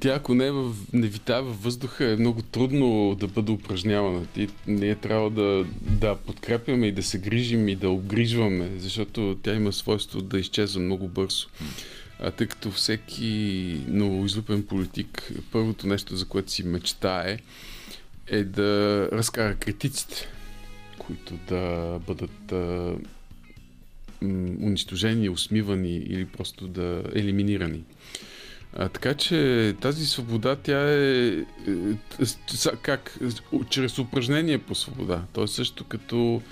тя ако не витае във въздуха, е много трудно да бъде упражнявана. Ние трябва да подкрепяме и да се грижим и да обгрижваме, защото тя има свойство да изчезва много бързо. Тъй като всеки новоизлюпен политик, първото нещо, за което си мечтае, е да разкара критиците, които да бъдат унищожени, усмивани или просто да елиминирани. Така че тази свобода, тя е как? Чрез упражнение по свобода. То е също като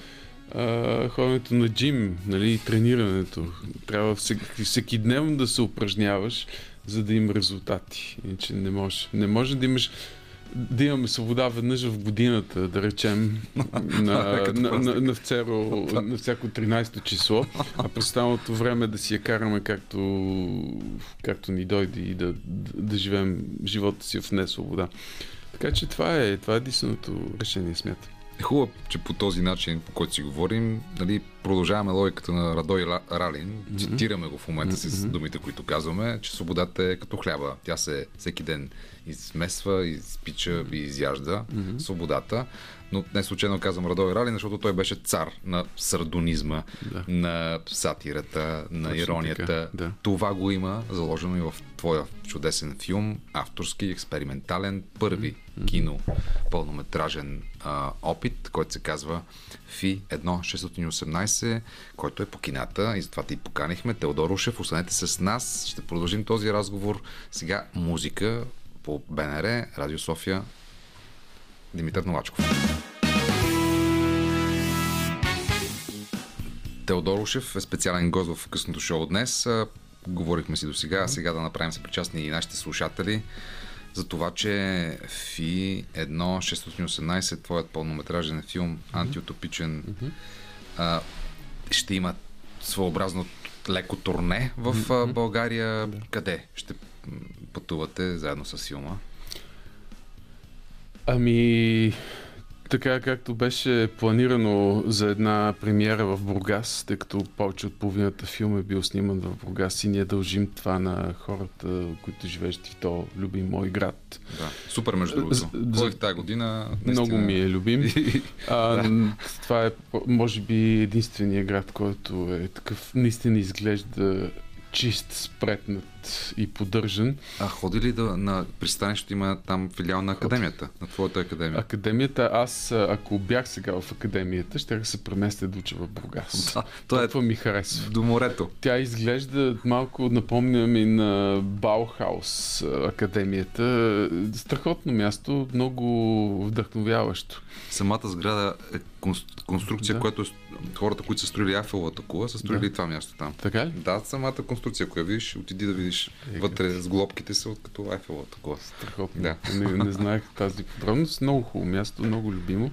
ходенето на джим, тренирането. Трябва всеки дневно да се упражняваш, за да има резултати. Иначе не може. Не може да имаш да имаме свобода веднъж в годината, да речем, на всяко 13-то число, а през останалото време да си я караме както ни дойде и да живеем живота си в несвобода. Така че това е единственото решение, смятам. Хубаво, че по този начин, по който си говорим, продължаваме логиката на Радой Ралин, цитираме го в момента с думите, които казваме, че свободата е като хляба. Тя се всеки ден измесва, изпича и изяжда свободата. Но не случайно казвам Радой Ралин, защото той беше цар на сардонизма, на сатирата, на иронията. Да. Това го има заложено и в твоя чудесен филм, авторски, експериментален, първи кино, пълнометражен опит, който се казва Фи 1.618, който е по кината и затова ти поканихме. Теодор Ушев, останете с нас, ще продължим този разговор. Сега музика по БНР, Радио София, Димитър Новачков. Теодор Ушев е специален гост в късното шоу днес. Говорихме си до сега, а сега да направим съпричастни и нашите слушатели за това, че Фи 1.618, твоят пълнометражен филм, антиутопичен, ще има своеобразно леко турне в България. Къде ще пътувате заедно с филма? Ами, така както беше планирано за една премиера в Бургас, тъй като повече от половината филм е бил сниман в Бургас и ние дължим това на хората, които живеещи в то любим мой град. Да, супер между другото. Ходих тази година. Наистина... Много ми е любим. Да. Това е може би единствения град, който е такъв, наистина изглежда чист, спретнат и поддържан. А ходи ли на пристанището, има там филиал на академията, на твоята академия? Академията, аз ако бях сега в академията, ще се преместя да уча в Бургас. Да, това ми харесва. До морето. Тя изглежда малко, напомня ми на Баухаус академията. Страхотно място, много вдъхновяващо. Самата сграда е конструкция, да, която хората, които са строили Айфелвата кула, са строили, да, това място там. Така ли? Да, самата конструкция, коя видиш, отиди да видиш. Вътре с глобките са като Айфелвата кула. Страхотно. Да. Не знаех тази подробност. Много хубаво място, много любимо.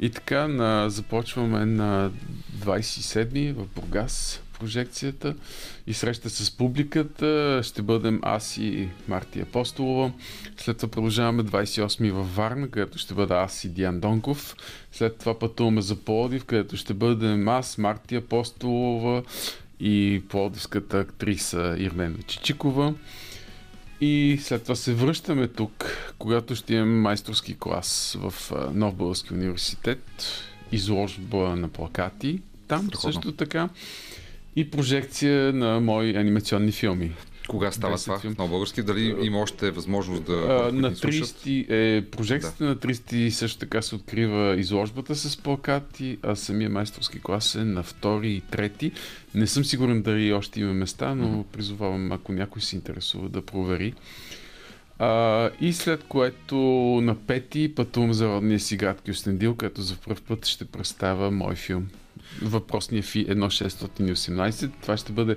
И така, започваме на 27-ми в Бургас прожекцията и среща с публиката. Ще бъдем аз и Мартина Апостолова. След това продължаваме 28-ми във Варна, където ще бъда аз и Деян Донков. След това пътуваме за Пловдив, където ще бъдем аз, Мартина Апостолова и пловдивската актриса Ирлена Чичикова. И след това се връщаме тук, когато ще имаме майсторски клас в Нов български университет. Изложба на плакати там, страхотно, също така. И прожекция на мои анимационни филми. Кога става това? Нов български? Дали има още възможност да на 30 прожекцията, да, на 30 също така се открива изложбата с плакати, а самия майсторски клас е на 2 и 3. Не съм сигурен дали още има места, но призовавам, ако някой се интересува, да провери. И след което на 5 пътувам за родния си град Кюстендил, където за пръв път ще представя мой филм. Въпросният Фи 1.618. Това ще бъде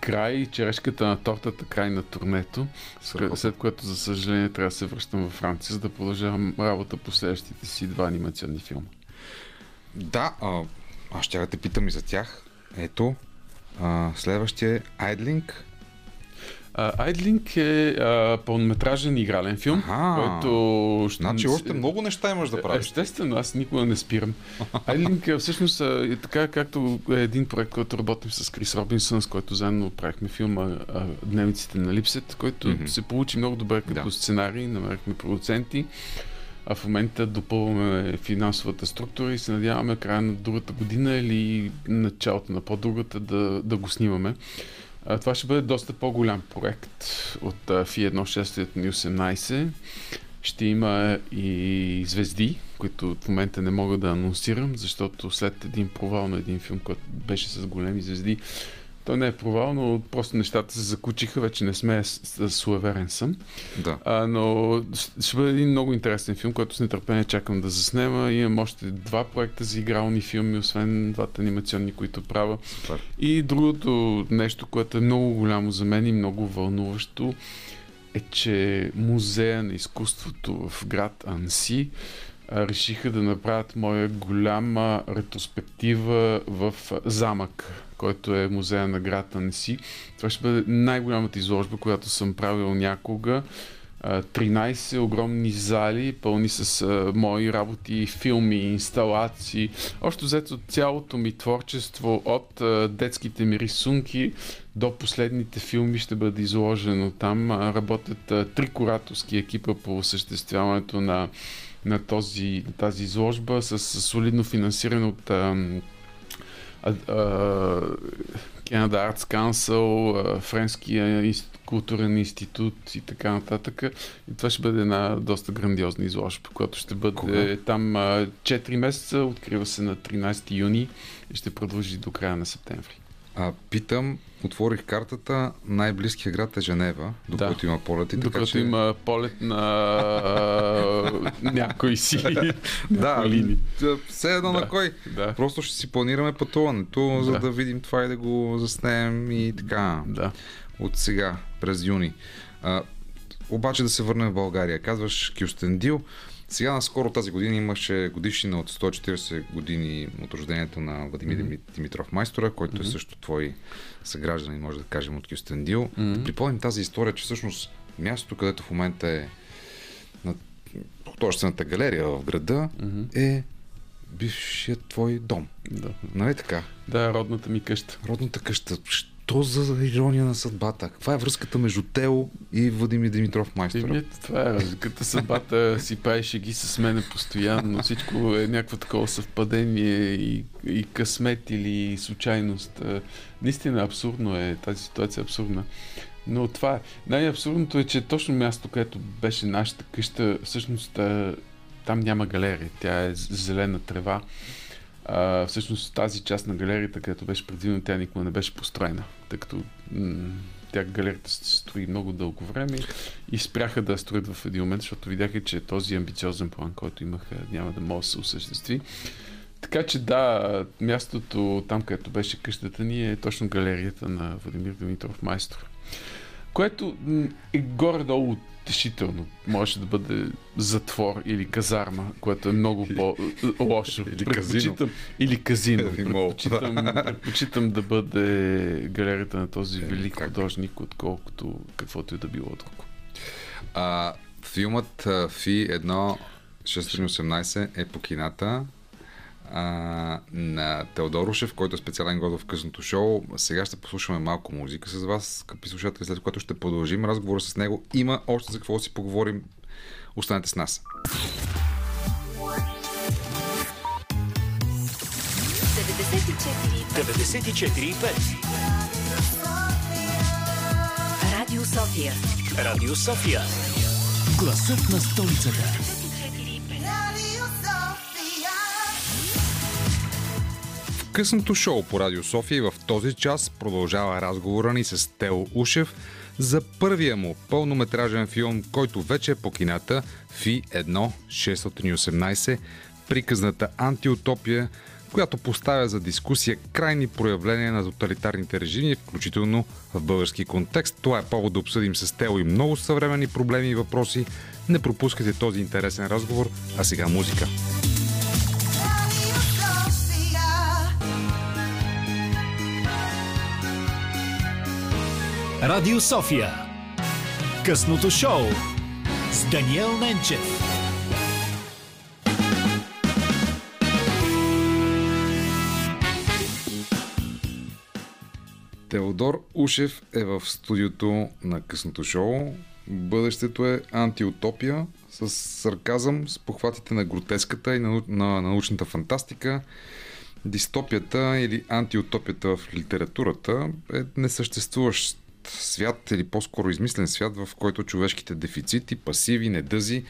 край, черешката на тортата, край на турнето, след което, за съжаление, трябва да се връщам във Франция, за да продължавам работа по следващите си 2 анимационни филма. Да, аз ще те питам и за тях. Ето, следващия е Айдлинг. Айдлинг е пълнометражен игрален филм, който... Значи още много неща имаш да правиш. Естествено, аз никога не спирам. Айдлинг всъщност е така, както е един проект, който работим с Крис Робинсън, с който заедно правихме филма Дневниците на Липсет, който се получи много добре като сценарий, намерихме продуценти, а в момента допълваме финансовата структура и се надяваме края на другата година или началото на по-другата да го снимаме. Това ще бъде доста по-голям проект от Фи 1.618. Ще има и звезди, които в момента не мога да анонсирам, защото след един провал на един филм, който беше с големи звезди, то не е провал, но просто нещата се закучиха, вече не сме, суеверен съм. Да. Но ще бъде един много интересен филм, който с нетърпение чакам да заснема. Имам още 2 проекта за игрални филми, освен 2 анимационни, които правя. Супер. И другото нещо, което е много голямо за мен и много вълнуващо, е, че Музея на изкуството в град Анси решиха да направят моя голяма ретроспектива в замък, който е музея на град Анси. Това ще бъде най-голямата изложба, която съм правил някога. 13 огромни зали, пълни с мои работи, филми, инсталации. Общо взето цялото ми творчество, от детските ми рисунки до последните филми, ще бъде изложено там. Работят 3 кураторски екипа по осъществяването на тази изложба с солидно финансиране от Canada Arts Council, Френския културен институт и така нататък. И това ще бъде една доста грандиозна изложба, която ще бъде там 4 месеца, открива се на 13 юни и ще продължи до края на септември. Питам, отворих картата, най-близкият град е Женева, докато има полет и така. Докато има полет на някой си. Да, все едно на кой. Просто ще си планираме пътуването, за да видим това и да го заснем и така. От сега, през юни. Обаче да се върнем в България. Казваш Кюстендил. Сега наскоро тази година имаше годишнина от 140 години от рождението на Владимир Димитров Майстора, който е също твой съгражданин, може да кажем, от Кюстендил. Да припомним тази история, че всъщност мястото, където в момента е художествената галерия в града е бившият твой дом. Да. Нали така? Да, родната ми къща. Родната къща. Що за ирония на съдбата? Каква е връзката между Тео и Владимир Димитров майстора? Това е разликата. Съдбата си паеше ги с мене постоянно. Всичко е някакво такова съвпадение и късмет или случайност. Наистина абсурдно е. Тази ситуация е абсурдна. Но това най-абсурдното е, че точно място, където беше нашата къща, всъщност там няма галерия. Тя е зелена трева. Всъщност тази част на галерията, където беше предвидена, тя никога не беше построена, тъй като тя галерията строи много дълго време и спряха да строят в един момент, защото видяха, че този амбициозен план, който имаха, няма да може да се осъществи. Така че да, мястото там, където беше къщата ни, е точно галерията на Владимир Димитров майстор, което е горе-долу тешително. Можеше да бъде затвор или казарма, което е много по-лошо. Или казино. Предпочитам да бъде галерията на този велик художник, отколкото каквото и да било друго. Филмът Фи 1.618 е по кината на Теодор Ушев, който е специален гост в късното шоу. Сега ще послушаме малко музика с вас, скъпи слушатели, след което ще продължим разговора с него. Има още за какво си поговорим. Останете с нас. 94.5 Радио София. Радио София. Гласът на столицата. Късното шоу по Радио София и в този час продължава разговора ни с Тео Ушев за първия му пълнометражен филм, който вече е по кината, Фи 1.618, приказната антиутопия, която поставя за дискусия крайни проявления на тоталитарните режими, включително в български контекст. Това е повод да обсъдим с Тео и много съвременни проблеми и въпроси. Не пропускайте този интересен разговор, а сега музика. Радио София. Късното шоу с Даниел Ненчев. Теодор Ушев е в студиото на Късното шоу. Бъдещето е антиутопия с сарказъм, с похватите на гротеската и на научната фантастика. Дистопията или антиутопията в литературата е несъществуващ свят или по-скоро измислен свят, в който човешките дефицити, пасиви, недъзи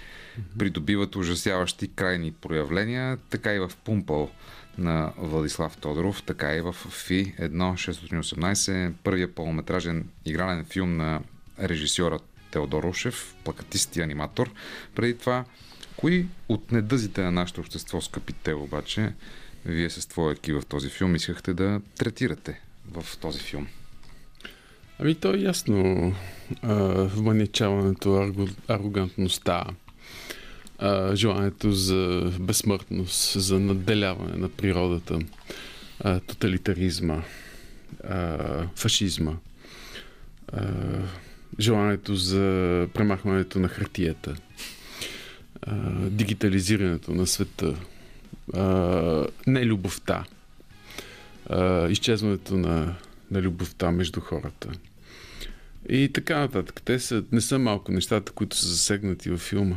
придобиват ужасяващи крайни проявления. Така и в Пумпал на Владислав Тодоров, така и в Фи 1.618, първия пълнометражен игрален филм на режисьора Теодор Ушев, плакатист и аниматор. Преди това, кои от недъзите на нашето общество, скъпи Тео, обаче вие с твоя екип в този филм искахте да третирате в този филм? Ами то е ясно, вманичаването, арогантността, желанието за безсмъртност, за надделяване на природата, тоталитаризма, фашизма, желанието за премахването на хартията, дигитализирането на света, нелюбовта, изчезването на любовта между хората. И така нататък. Те не са малко нещата, които са засегнати във филма.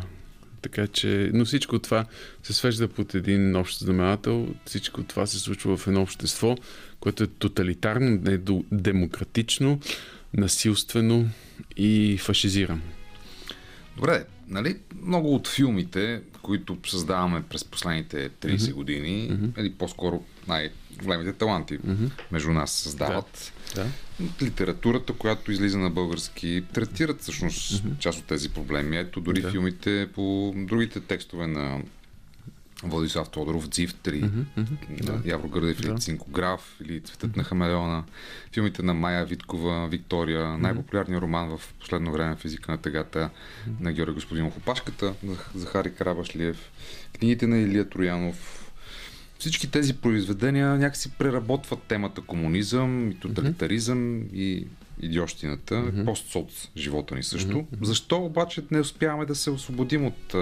Така че, но всичко това се свежда под един общ знаменател. Всичко това се случва в едно общество, което е тоталитарно, недемократично, насилствено и фашизирано. Добре, нали? Много от филмите, които създаваме през последните 30 години, или по-скоро най-големите таланти между нас създават. Да. Литературата, която излиза на български, третират всъщност част от тези проблеми. Ето дори филмите по другите текстове на Владислав Тодоров, Дзифт или Явро Гърдев или Цинкограф или Цветът на Хамелеона, филмите на Майя Виткова, Виктория, най-популярният роман в последно време, Физика на тъгата, на Георги Господинов, Опашката, Захари Карабашлиев, книгите на Илия Троянов, всички тези произведения някакси преработват темата комунизъм и тоталитаризъм и идиощината, постсоц живота ни също. Защо обаче не успяваме да се освободим от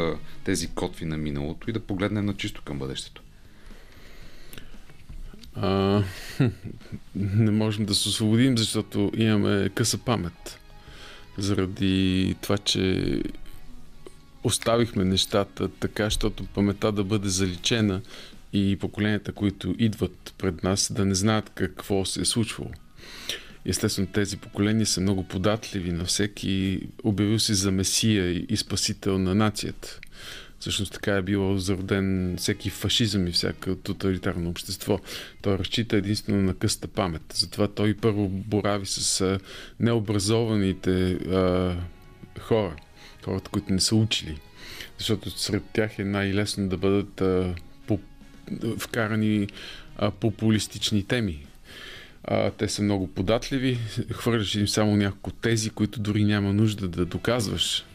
тези котви на миналото и да погледнем на чисто към бъдещето? Не можем да се освободим, защото имаме къса памет. Заради това, че оставихме нещата така, защото паметта да бъде заличена и поколенията, които идват пред нас, да не знаят какво се е случвало. Естествено, тези поколения са много податливи на всеки, обявил се за месия и спасител на нацията. Всъщност така е било зароден всеки фашизъм и всяко тоталитарно общество. Той разчита единствено на късата памет. Затова той първо борави с необразованите хора, хората, които не са учили. Защото сред тях е най-лесно да бъдат вкарани популистични теми. Те са много податливи, хвърляш им само няколко тези, които дори няма нужда да доказваш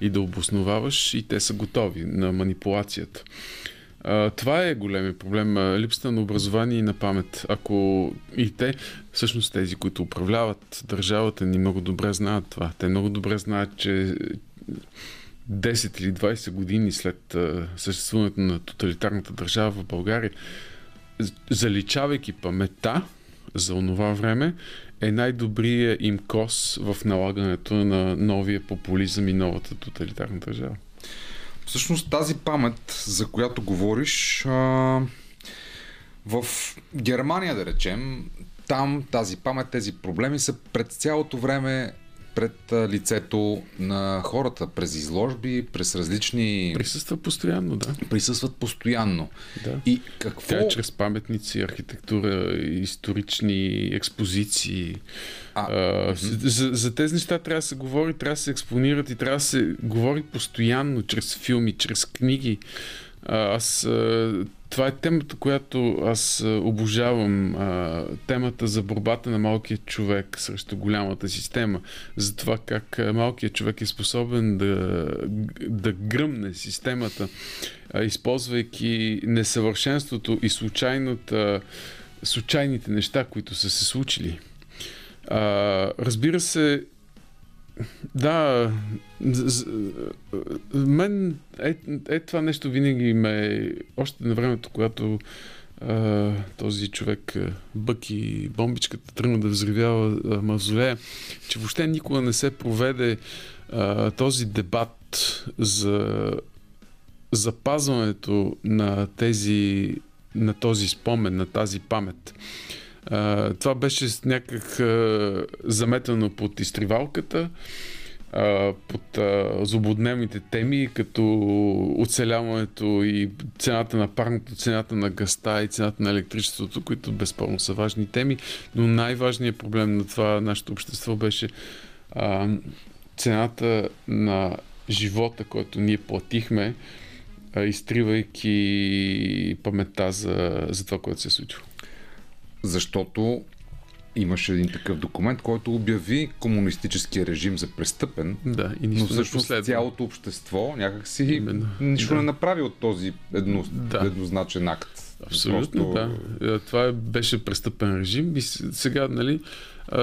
и да обосноваваш, и те са готови на манипулацията. Това е големия проблем, липсата на образование и на памет. Ако и те, всъщност тези, които управляват държавата ни, много добре знаят това. Те много добре знаят, че 10 или 20 години след съществуването на тоталитарната държава в България, заличавайки паметта за онова време, е най-добрият им кос в налагането на новия популизъм и новата тоталитарна държава. Всъщност тази памет, за която говориш, в Германия, да речем, там тази памет, тези проблеми са пред цялото време пред лицето на хората, през изложби, през различни... Присъстват постоянно, да. Присъстват постоянно. Да. И какво... Тя е чрез паметници, архитектура, исторични експозиции. За тези неща трябва да се говори, трябва да се експонират и трябва да се говори постоянно, чрез филми, чрез книги. Това е темата, която аз обожавам. Темата за борбата на малкия човек срещу голямата система. За това как малкият човек е способен да гръмне системата, използвайки несъвършенството и случайните неща, които са се случили. Разбира се, да, мен това нещо винаги още на времето, когато този човек Бъки бомбичката тръгна да взривява мавзолея, че въобще никога не се проведе този дебат за запазването на този спомен, на тази памет. Това беше някак заметено под изтривалката, под злободневните теми, като оцеляването и цената на парното, цената на газта и цената на електричеството, които безспорно са важни теми, но най-важният проблем на това нашето общество беше цената на живота, който ние платихме, изтривайки паметта за това, което се е случило. Защото имаше един такъв документ, който обяви комунистическия режим за престъпен, и но всъщност цялото общество някакси нищо не направи от този еднозначен акт. Абсолютно, да. Това беше престъпен режим и сега,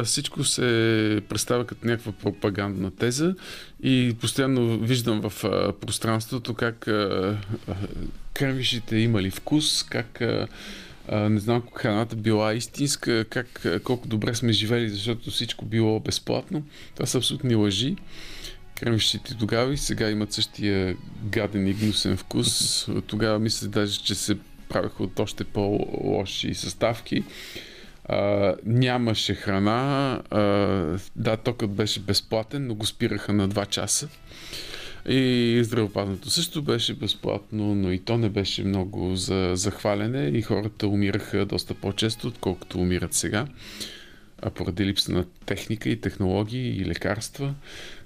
всичко се представя като някаква пропагандна теза и постоянно виждам в пространството как кървишите имали вкус, как не знам колко храната била истинска, колко добре сме живели, защото всичко било безплатно. Това са абсолютни лъжи. Кремвищите тогава и сега имат същия гаден и гнусен вкус. Тогава мисля даже, че се правиха от още по-лоши съставки. Нямаше храна. Токът беше безплатен, но го спираха на 2 часа. И здравеопазването също беше безплатно, но и то не беше много за хвалене и хората умираха доста по-често, отколкото умират сега, поради липса на техника и технологии и лекарства.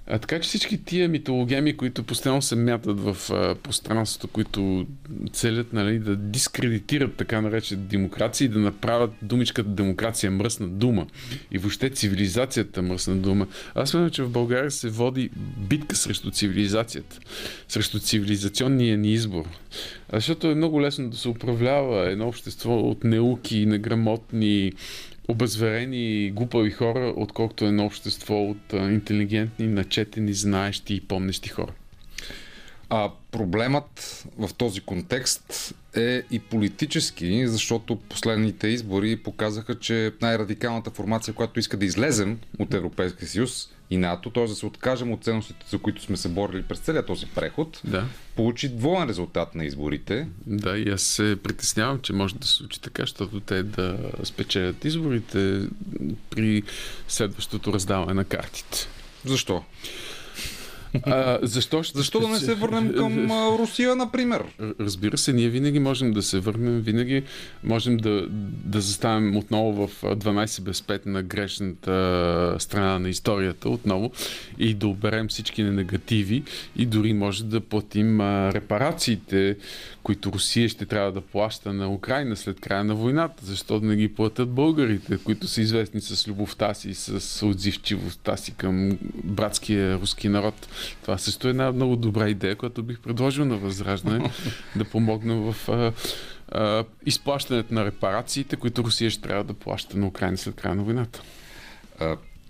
Така че всички тия митологеми, които постоянно се мятат в пространството, които целят, нали, да дискредитират така наречената демокрация и да направят думичката демокрация мръсна дума и въобще цивилизацията мръсна дума. Аз смятам, че в България се води битка срещу цивилизацията, срещу цивилизационния ни избор. Защото е много лесно да се управлява едно общество от неуки, неграмотни, обезверени и глупави хора, отколкото едно общество от интелигентни, начетени, знаещи и помнещи хора. А проблемът в този контекст е и политически, защото последните избори показаха, че най-радикалната формация, която иска да излезем от Европейския съюз и НАТО, т.е. да се откажем от ценностите, за които сме се борили през целия този преход, да, получи двоен резултат на изборите. Да, и аз се притеснявам, че може да се случи така, защото те да спечелят изборите при следващото раздаване на картите. Защо? Защо да не се върнем към Русия, например? Разбира се, ние винаги можем да се върнем, винаги можем да заставим отново в 12 без 5 на грешната страна на историята отново и да оберем всички негативи и дори може да платим репарациите, които Русия ще трябва да плаща на Украина след края на войната. Защо да не ги платят българите, които са известни с любовта си, с отзивчивостта си към братския руски народ? Това също е една много добра идея, която бих предложил на Възраждане, да помогна в изплащането на репарациите, които Русия ще трябва да плаща на Украина след края на войната.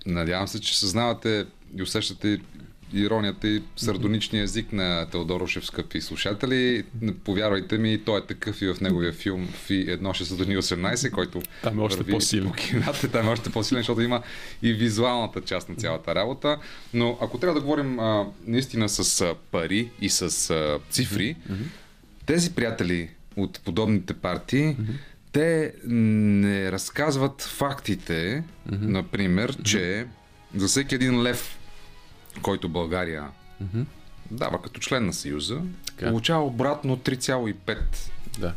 Надявам се, че съзнавате и усещате иронията и сардоничния език на Теодор Ушев, скъпи слушатели. Повярвайте ми, той е такъв и в неговия филм Фи 1.618, който там е още по-силен. Там е още по-силен, защото има и визуалната част на цялата работа. Но ако трябва да говорим наистина с пари и с цифри, тези приятели от подобните партии, те не разказват фактите, например, че за всеки един лев, който България дава като член на Съюза, така, получава обратно 3,5. Да.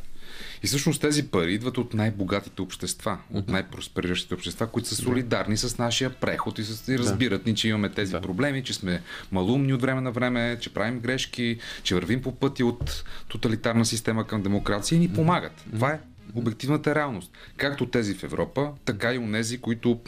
И всъщност тези пари идват от най-богатите общества, от най-проспериращите общества, които са солидарни с нашия преход и разбират ни, че имаме тези проблеми, че сме малумни от време на време, че правим грешки, че вървим по пъти от тоталитарна система към демокрация и ни помагат. Това е обективната реалност. Както тези в Европа, така и онези, които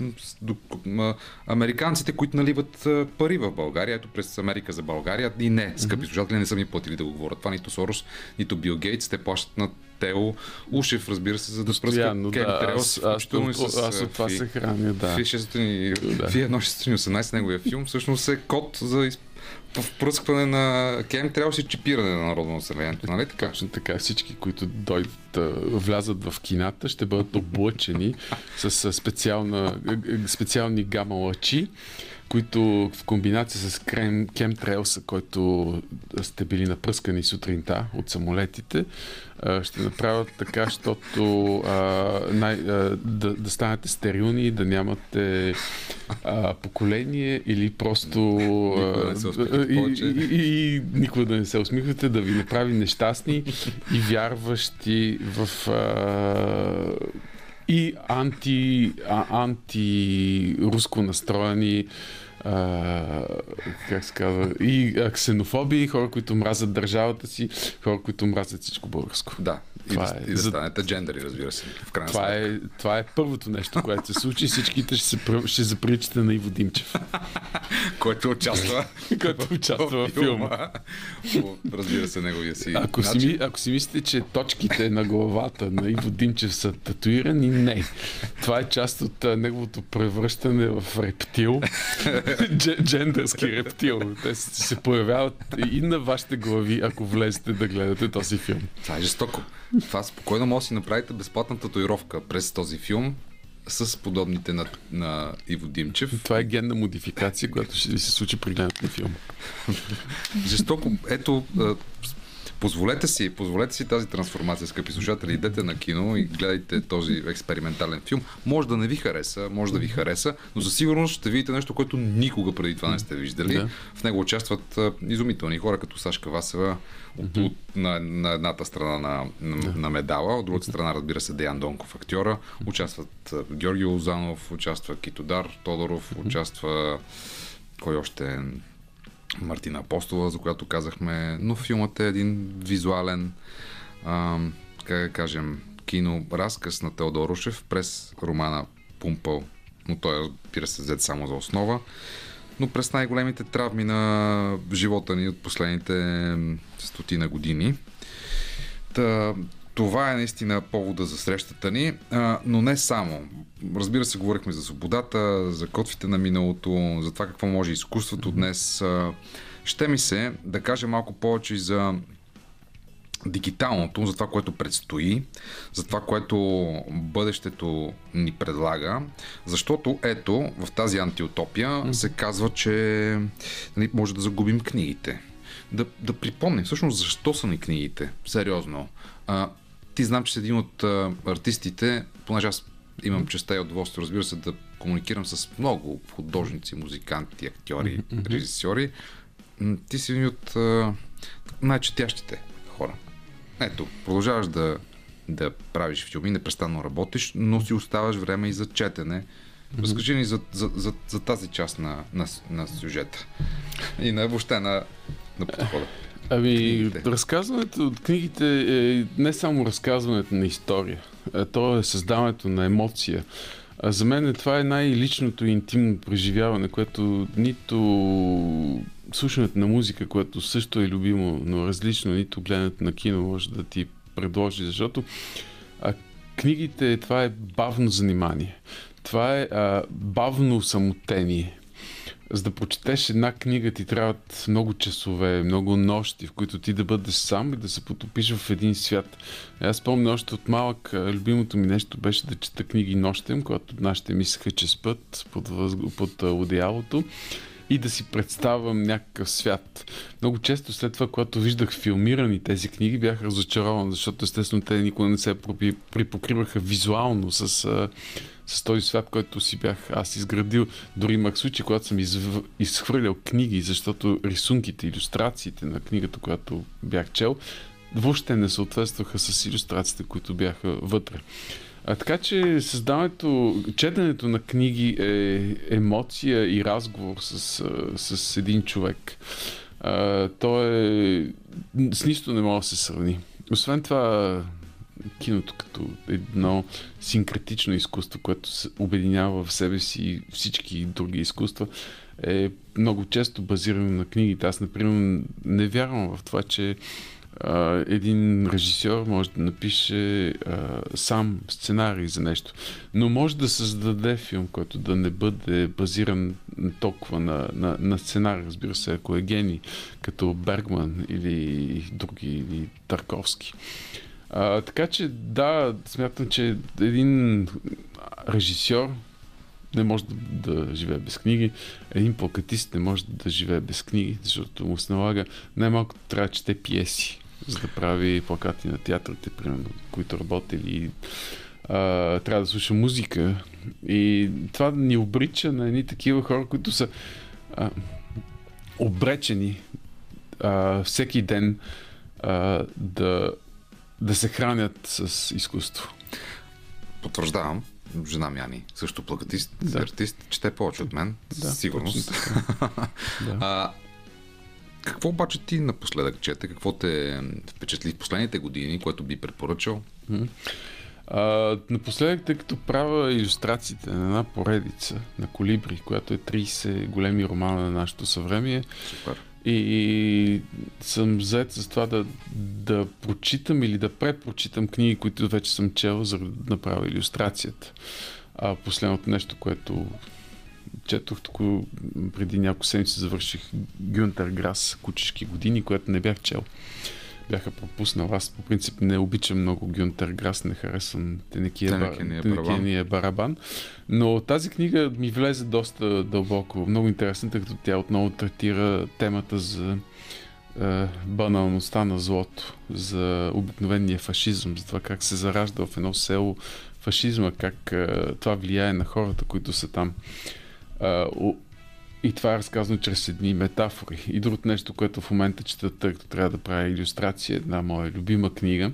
американците, които наливат пари в България, ето през Америка за България. И не, скъпи слушатели, не са ми платили да го говорят. Това нито Сорос, нито Бил Гейтс, те плащат на Тео Ушев, разбира се, за да спръскат Кемтреос, включително и с това се храня. Фи 1.618, неговия филм, всъщност е код за впръскване на Chemtrails и чипиране на народно населението, нали така? Точно така, всички, които дойдат, влязат в кината, ще бъдат облъчени с специални гама-лъчи, които в комбинация с Chemtrails, който сте били напръскани сутринта от самолетите, ще направят така, защото да станете стерилни, да нямате поколение или просто и никога да не се усмихвате, да ви направи нещастни и вярващи в и антируско настроени, как се казва, и ксенофоби, хора, които мразят държавата си, хора, които мразят всичко българско. Да, и да станете джендери, разбира се. В крайна това е първото нещо, което се случи. Всичките ще заприличате на Иво Димчев. който участва в филма. Разбира се, неговия си. Ако си мислите, че точките на главата на Иво Димчев са татуирани, не. Това е част от неговото превръщане в рептил. Джендърски рептил. Те се появяват и на вашите глави, ако влезете да гледате този филм. Това е жестоко. Това спокойно може да си направите безплатна татуировка през този филм с подобните на Иво Димчев. Това е генна модификация, която ще ви се случи при гледането на филма. Жестоко. Ето, позволете си тази трансформация, скъпи слушатели. Идете на кино и гледайте този експериментален филм. Може да не ви хареса, може да ви хареса, но със сигурност ще видите нещо, което никога преди това не сте виждали. Да. В него участват изумителни хора, като Сашка Васева на едната страна на медала, от другата страна, разбира се, Деян Донков, актьора. Участват Георги Лозанов, участва Китодар Тодоров, участва кой още Мартина Апостолова, за която казахме, но филмът е един визуален, как да кажем, киноразказ на Теодор Ушев през романа Пумпал, но той пира се взет само за основа, но през най-големите травми на живота ни от последните стотина години. Това е наистина повода за срещата ни, но не само. Разбира се, говорихме за свободата, за котвите на миналото, за това какво може изкуството днес. Ще ми се да кажа малко повече за дигиталното, за това, което предстои, за това, което бъдещето ни предлага, защото ето, в тази антиутопия се казва, че може да загубим книгите. Да припомним всъщност защо са ни книгите. Сериозно. Ти знам, че си един от артистите, понеже аз имам честа и удоволствие, разбира се, да комуникирам с много художници, музиканти, актьори, режисьори. Ти си един от най-четящите хора. Ето, продължаваш да правиш филми, непрестанно работиш, но си оставаш време и за четене. Разкажи ни за тази част на сюжета и на въобще на подхода. Разказването от книгите е не само разказването на история, а то е създаването на емоция. За мен това е най-личното и интимно преживяване, което нито слушането на музика, което също е любимо, но различно, нито гледането на кино може да ти предложи, защото книгите, това е бавно занимание. Това е бавно самотение. За да прочетеш една книга, ти трябват много часове, много нощи, в които ти да бъдеш сам и да се потопиш в един свят. Аз помня още от малък, любимото ми нещо беше да чета книги нощем, когато нашите мислеха, че спът под одеялото, и да си представям някакъв свят. Много често след това, когато виждах филмирани тези книги, бях разочарован, защото естествено те никога не се припокриваха визуално с този свят, който си бях аз изградил. Дори имах случай, когато съм изхвърлял книги, защото рисунките, илюстрациите на книгата, която бях чел, въобще не съответстваха с илюстрациите, които бяха вътре. Така че четенето на книги е емоция и разговор с един човек. С нищо не може да се сравни. Освен това, киното като едно синкретично изкуство, което обединява в себе си всички други изкуства, е много често базирано на книгите. Аз, например, не вярвам в това, че един режисьор може да напише сам сценарий за нещо, но може да създаде филм, който да не бъде базиран толкова на сценарий, разбира се, ако е гений, като Бергман или други, или Тарковски. Така че да, смятам, че един режисьор не може да живее без книги. Един плакатист не може да живее без книги, защото му се налага. Най-малко трябва да чете пиеси, за да прави плакати на театрите, примерно, които работели. Трябва да слуша музика. И това ни обрича на едни такива хора, които са обречени всеки ден да се хранят с изкуство. Потвърждавам. Жена Мяни, също плакатист, артист, чете повече от мен, със сигурност. Какво обаче ти напоследък чете? Какво те впечатли в последните години, което би препоръчал? Напоследък, тъй като правя илюстрациите на една поредица на Колибри, която е 30 големи романа на нашето съвремие. Супер. И съм заед с това да прочитам или да препрочитам книги, които вече съм чел, за да направя илюстрацията. Последното нещо, което четох, току преди няколко седмици завърших Гюнтер Грас "Кучешки години", което не бях чел. Бяха пропуснал. Аз по принцип не обичам много Гюнтер Грас, не харесвам Тенекия барабан. Но тази книга ми влезе доста дълбоко. Много интересна, тъй като тя отново третира темата за баналността на злото, за обикновения фашизъм, за това как се заражда в едно село фашизма, как това влияе на хората, които са там. И това е разказано чрез едни метафори. И другото нещо, което в момента чета, тъй като трябва да правя илюстрация, една моя любима книга,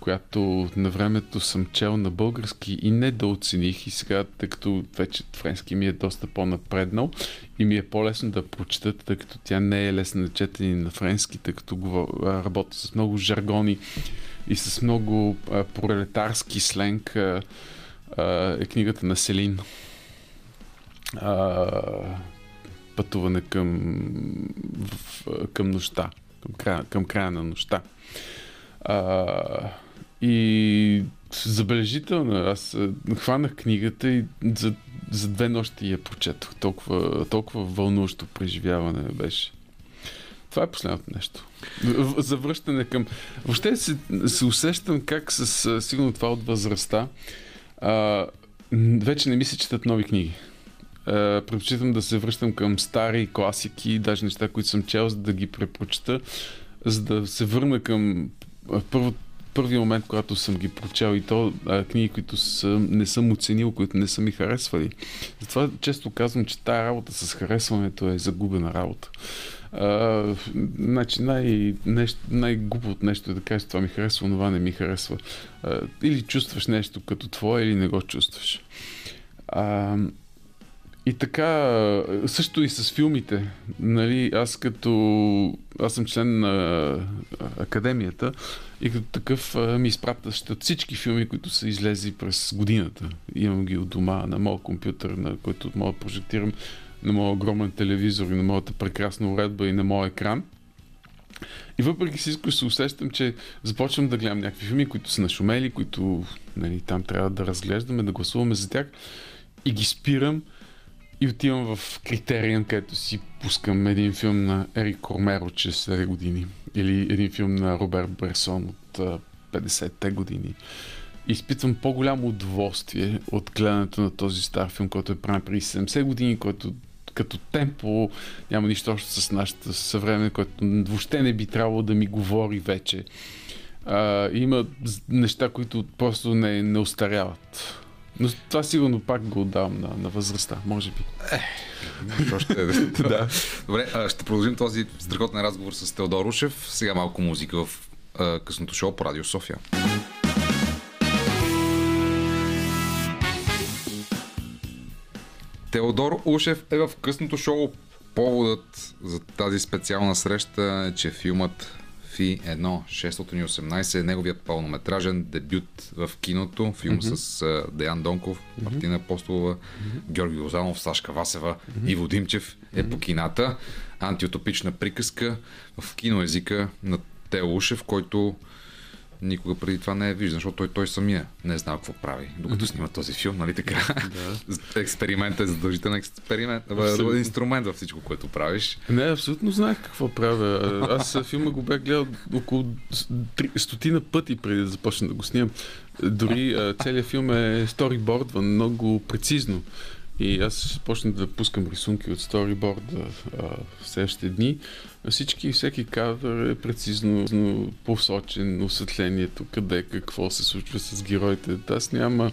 която на времето съм чел на български и не да оцених, и сега, тъй като вече френски ми е доста по-напреднал и ми е по-лесно да прочета, тъй като тя не е лесна на четене на френски, тъй като работи с много жаргони и с много пролетарски сленг, е книгата на Селин. Пътуване към нощта, към края на нощта. И забележително, аз хванах книгата и за две нощи я прочетох. Толкова вълнуващо преживяване беше. Това е последното нещо. Завръщане към... Въобще се усещам как с сигурно това от възрастта вече не ми се четат нови книги. Предпочитам да се връщам към стари класики, даже неща, които съм чел, за да ги препрочета, за да се върна към първия момент, когато съм ги прочел, и то книги, които не съм оценил, които не са ми харесвали. Затова често казвам, че тая работа с харесването е загубена работа. Значи най-глупото нещо е да кажеш, това ми харесва, това не ми харесва. Или чувстваш нещо като твое, или не го чувстваш. И така, също и с филмите, нали, аз съм член на академията и като такъв ми изпращат всички филми, които са излезли през годината. Имам ги от дома, на моя компютър, на който мога да прожектирам, на моя огромен телевизор и на моята прекрасна уредба и на моя екран. И въпреки всичко се усещам, че започвам да гледам някакви филми, които са нашумели, които, нали, там трябва да разглеждаме, да гласуваме за тях, и ги спирам. И отивам в Критериън, където си пускам един филм на Ерик Кормер от 60-те години. Или един филм на Роберт Бресон от 50-те години. И изпитвам по-голямо удоволствие от гледането на този стар филм, който е правен преди 70 години, който като темпо няма нищо общо с нашата съвременна, което въобще не би трябвало да ми говори вече. Има неща, които просто не остаряват. Но това сигурно пак го отдавам на възрастта, може би. Да. Добре, ще продължим този страхотен разговор с Теодор Ушев. Сега малко музика в късното шоу по Радио София. Теодор Ушев е в късното шоу. Поводът за тази специална среща е, че филмът Фи 1.618 е неговият пълнометражен дебют в киното. Филм с Деян Донков, Мартина Апостолова, Георги Лозанов, Сашка Васева, Иво Димчев е по кината. Антиутопична приказка в киноезика на Тео Ушев, който никога преди това не е виждан, защото той самия не е знал какво прави, докато снима този филм, нали така? Да. Експериментът е задължителен инструмент във всичко, което правиш. Не, абсолютно знаех какво правя. Аз филма го бях гледал около 100 пъти преди да започна да го снимам. Дори целият филм е сторибордван много прецизно. И аз почнах да пускам рисунки от сториборда в следващите дни. Всеки кадър е прецизно посочен, осветлението, къде, какво се случва с героите. Аз няма...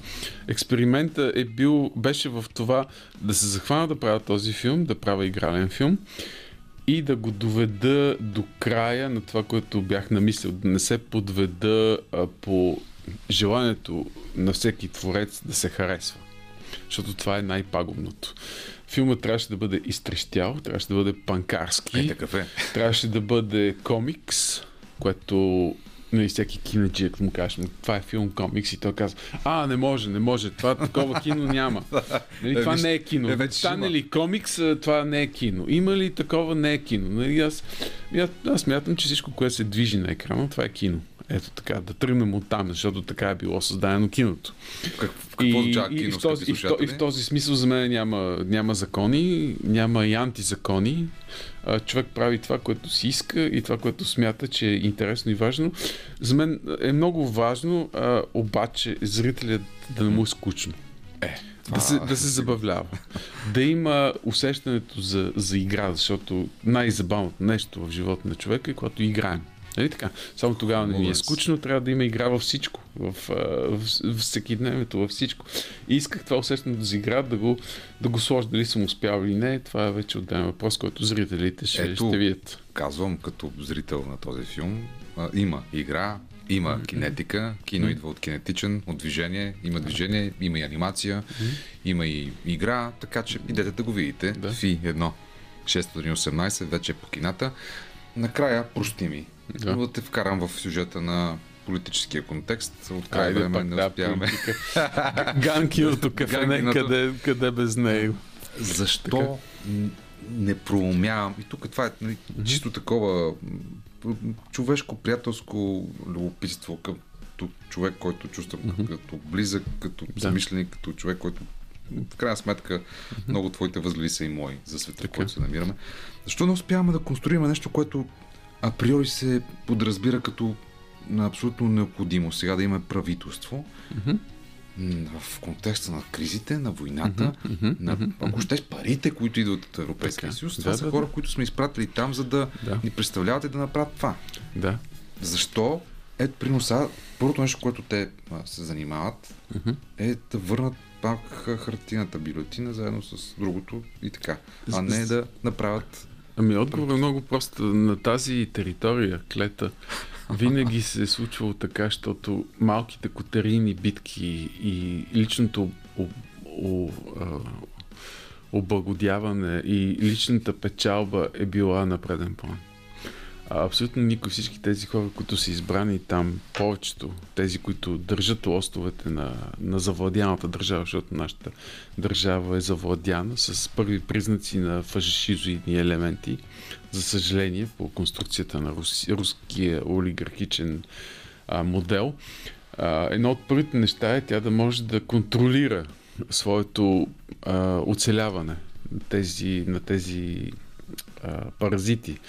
Експеримента беше в това да се захвана да правя този филм, да правя игрален филм и да го доведа до края на това, което бях намислил. Да не се подведа по желанието на всеки творец да се харесва. Защото това е най-пагубното. Филмът трябваше да бъде изтрещял, трябваше да бъде панкарски, трябваше да бъде комикс, което, нали, всеки кинаджия, като му кажеш, това е филм комикс, и той казва, не може, това такова кино няма. Нали, това не е кино. Стане ли комикс, това не е кино. Има ли такова, не е кино. Нали, аз смятам, че всичко, което се движи на екрана, това е кино. Ето така, да тръгнем от там, защото така е било създадено киното. Какво означава кино, скъпи слушатели? И в този смисъл за мен няма закони, няма и антизакони. Човек прави това, което си иска, и това, което смята, че е интересно и важно. За мен е много важно, обаче зрителят да не му е скучно. Да се забавлява. Да има усещането за игра, защото най-забавното нещо в живота на човека е когато играем. Нали така? Само тогава не ми е скучно, трябва да има игра във всичко, във всекидневието, във всичко. И исках това усещане да изигра, да го сложа, дали съм успял или не. Това е вече отделен въпрос, който зрителите ще видят. Казвам като зрител на този филм, има игра, има кинетика, кино идва от кинетичен, от движение, има движение, има и анимация, има и игра, така че идете да го видите. Да. Фи 1.618 вече е по кината. Накрая прости ми. Да. Но да те вкарам в сюжета на политическия контекст. От край време не успяваме. Да, Ганкиното кафене, къде без него. Защо не проумявам? И тук това е чисто такова човешко, приятелско любопитство като човек, който чувствам като близък, като замишленик, като човек, който в крайна сметка много твоите възгледи са и мои за света, в който се намираме. Защо не успяваме да конструираме нещо, което априори се подразбира като абсолютно необходимо сега да имаме правителство в контекста на кризите, на войната, на, ако щеш, парите, които идват от Европейския съюз, това са хора, които сме изпратили там, за да ни представляват и да направят това. Да. Защо? Ето, приноса, първото нещо, което те се занимават, е да върнат пак хартиената бюлетина заедно с другото и така, а не да направят... Ами отговор е много просто. На тази територия, клета, винаги се е случвало така, защото малките котерийни битки и личното облагодяване и личната печалба е била на преден план. Абсолютно никой, всички тези хора, които са избрани там, повечето, тези, които държат лостовете на завладяната държава, защото нашата държава е завладяна с първи признаци на фашизоидни елементи, за съжаление, по конструкцията на руския олигархичен модел. Едно от първите неща е тя да може да контролира своето оцеляване на тези паразити.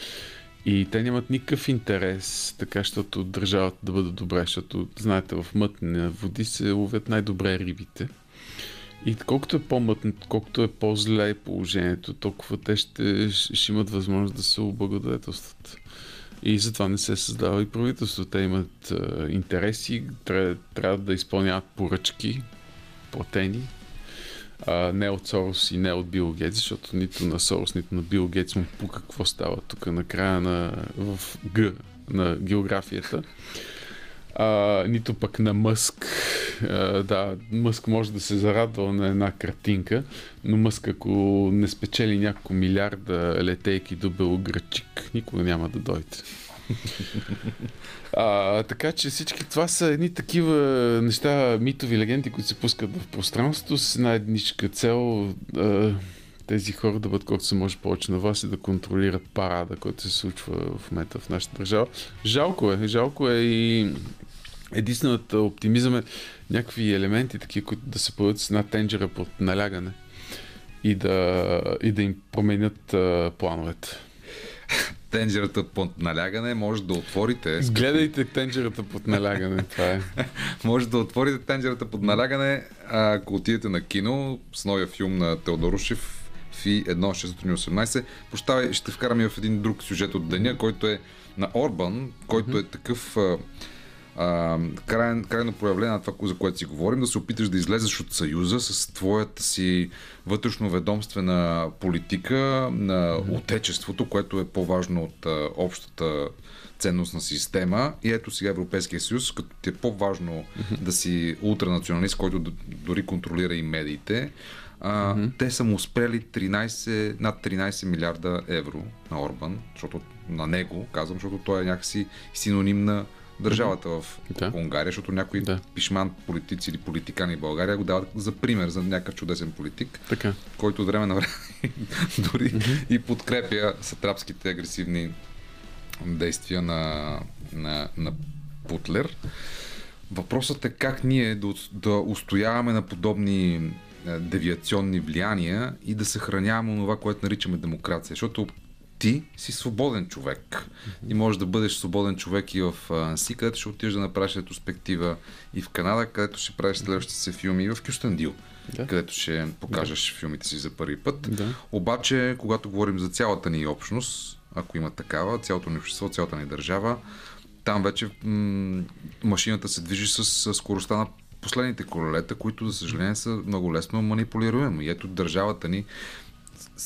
И те нямат никакъв интерес, така, защото държавата да бъде добре, защото, знаете, в мътни води се ловят най-добре рибите. И колкото е по-мътно, колкото е по-зле положението, толкова те ще имат възможност да се облагодетелстват. И затова не се създава и правителство. Те имат интереси, трябва да изпълняват поръчки, платени. Не от Сорос и не от Бил Гейтс, защото нито на Сорос, нито на Бил Гейтс му пука какво става тук на края в Г на географията. Нито пък на Мъск. Да, Мъск може да се зарадва на една картинка, но Мъск, ако не спечели няколко милиарда летейки до Белоградчик, никога няма да дойде. Така че всички това са едни такива неща, митови легенди, които се пускат в пространството с една едничка цел, тези хора да бъдат колкото се може повече на вас и да контролират парада, който се случва в момента в нашата държава. Жалко е и единствената оптимизъм е някакви елементи такива, които да се появят с една тенджера под налягане и да им променят плановете. Тенджерата под налягане може да отворите. Гледайте тенджерата под налягане, това е. Може да отворите тенджерата под налягане, ако отидете на кино с новия филм на Теодор Ушев, Фи 1.618. Пощавай, ще вкарам и в един друг сюжет от деня, който е на Орбан, който е такъв крайно проявление на това, за което си говорим, да се опиташ да излезеш от Съюза с твоята си вътрешноведомствена политика на отечеството, което е по-важно от общата ценностна система. И ето сега Европейския съюз, като ти е по-важно да си ултранационалист, който дори контролира и медиите, те са му спрели над 13 милиарда евро на Орбан, защото на него, казвам, защото той е някакси синоним на държавата в Унгария, защото някои пишман политици или политикани в България го дават за пример за някакъв чудесен политик, така, който от време на време дори и подкрепя сатрапските агресивни действия на Путлер. Въпросът е как ние да устояваме на подобни девиационни влияния и да съхраняваме това, което наричаме демокрация, защото ти си свободен човек и можеш да бъдеш свободен човек и в Анси, където ще отидеш да направиш ретроспектива, и в Канада, където ще правиш следващите си филми, и в Кюстендил, където ще покажеш филмите си за първи път. Обаче, когато говорим за цялата ни общност, ако има такава, цялото ни общество, цялата ни държава, там вече машината се движи с скоростта на последните колелета, които, за съжаление, са много лесно манипулируеми. И ето държавата ни,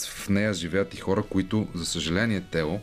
в нея живеят и хора, които, за съжаление, тело,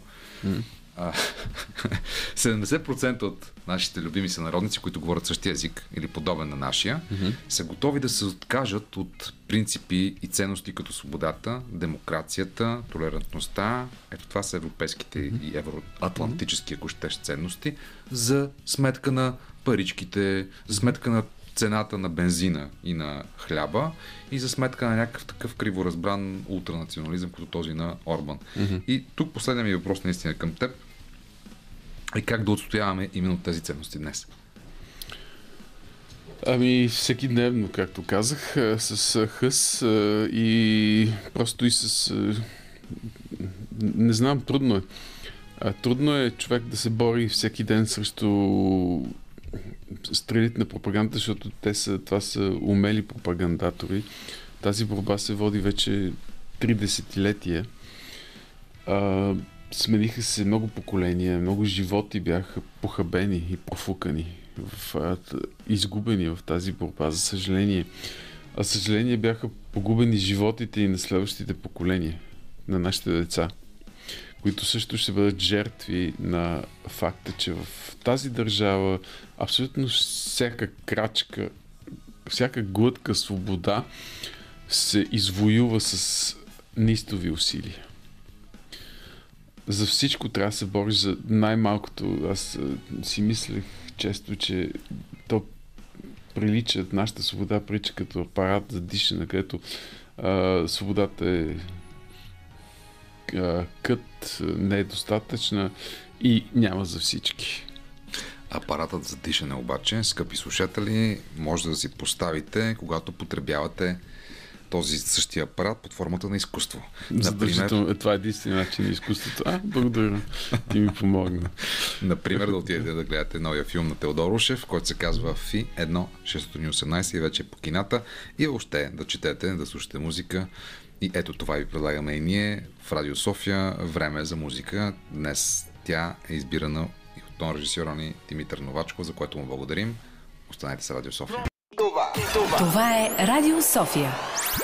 70% от нашите любими сънародници, които говорят същия език или подобен на нашия, са готови да се откажат от принципи и ценности като свободата, демокрацията, толерантността. Ето това са европейските и евроатлантически, ако щеш, ценности, за сметка на паричките, за сметка на цената на бензина и на хляба и за сметка на някакъв такъв криворазбран ултранационализъм, като този на Орбан. И тук последният ми въпрос наистина към теб е как да отстояваме именно тези ценности днес? Ами всеки дневно, както казах, с хъс и просто и с... Не знам, трудно е. Трудно е човек да се бори всеки ден срещу стрелите на пропаганда, защото това са умели пропагандатори. Тази борба се води вече 3 десетилетия. Смениха се много поколения, много животи бяха похабени и профукани, изгубени в тази борба, за съжаление. А съжаление бяха погубени животите и на следващите поколения, на нашите деца, които също ще бъдат жертви на факта, че в тази държава абсолютно всяка крачка, всяка глътка свобода се извоюва с неистови усилия. За всичко трябва да се бориш, за най-малкото. Аз си мислех често, че то прилича, нашата свобода прилича като апарат за дишане, където свободата е кът, не е достатъчна и няма за всички. Апаратът за дишане обаче, скъпи слушатели, може да си поставите, когато потребявате този същия апарат под формата на изкуство. Например... Това е единствен начин на изкуството. Благодаря. Ти ми помогна. Например, да отидете да гледате новия филм на Теодор Ушев, който се казва Фи 1.618 и вече е по кината, и въобще да четете, да слушате музика. И ето това ви предлагаме и ние в Радио София. Време е за музика. Днес тя е избирана и от тон режисьора ни Димитър Новачко, за което му благодарим. Останете с Радио София. Това е Радио София.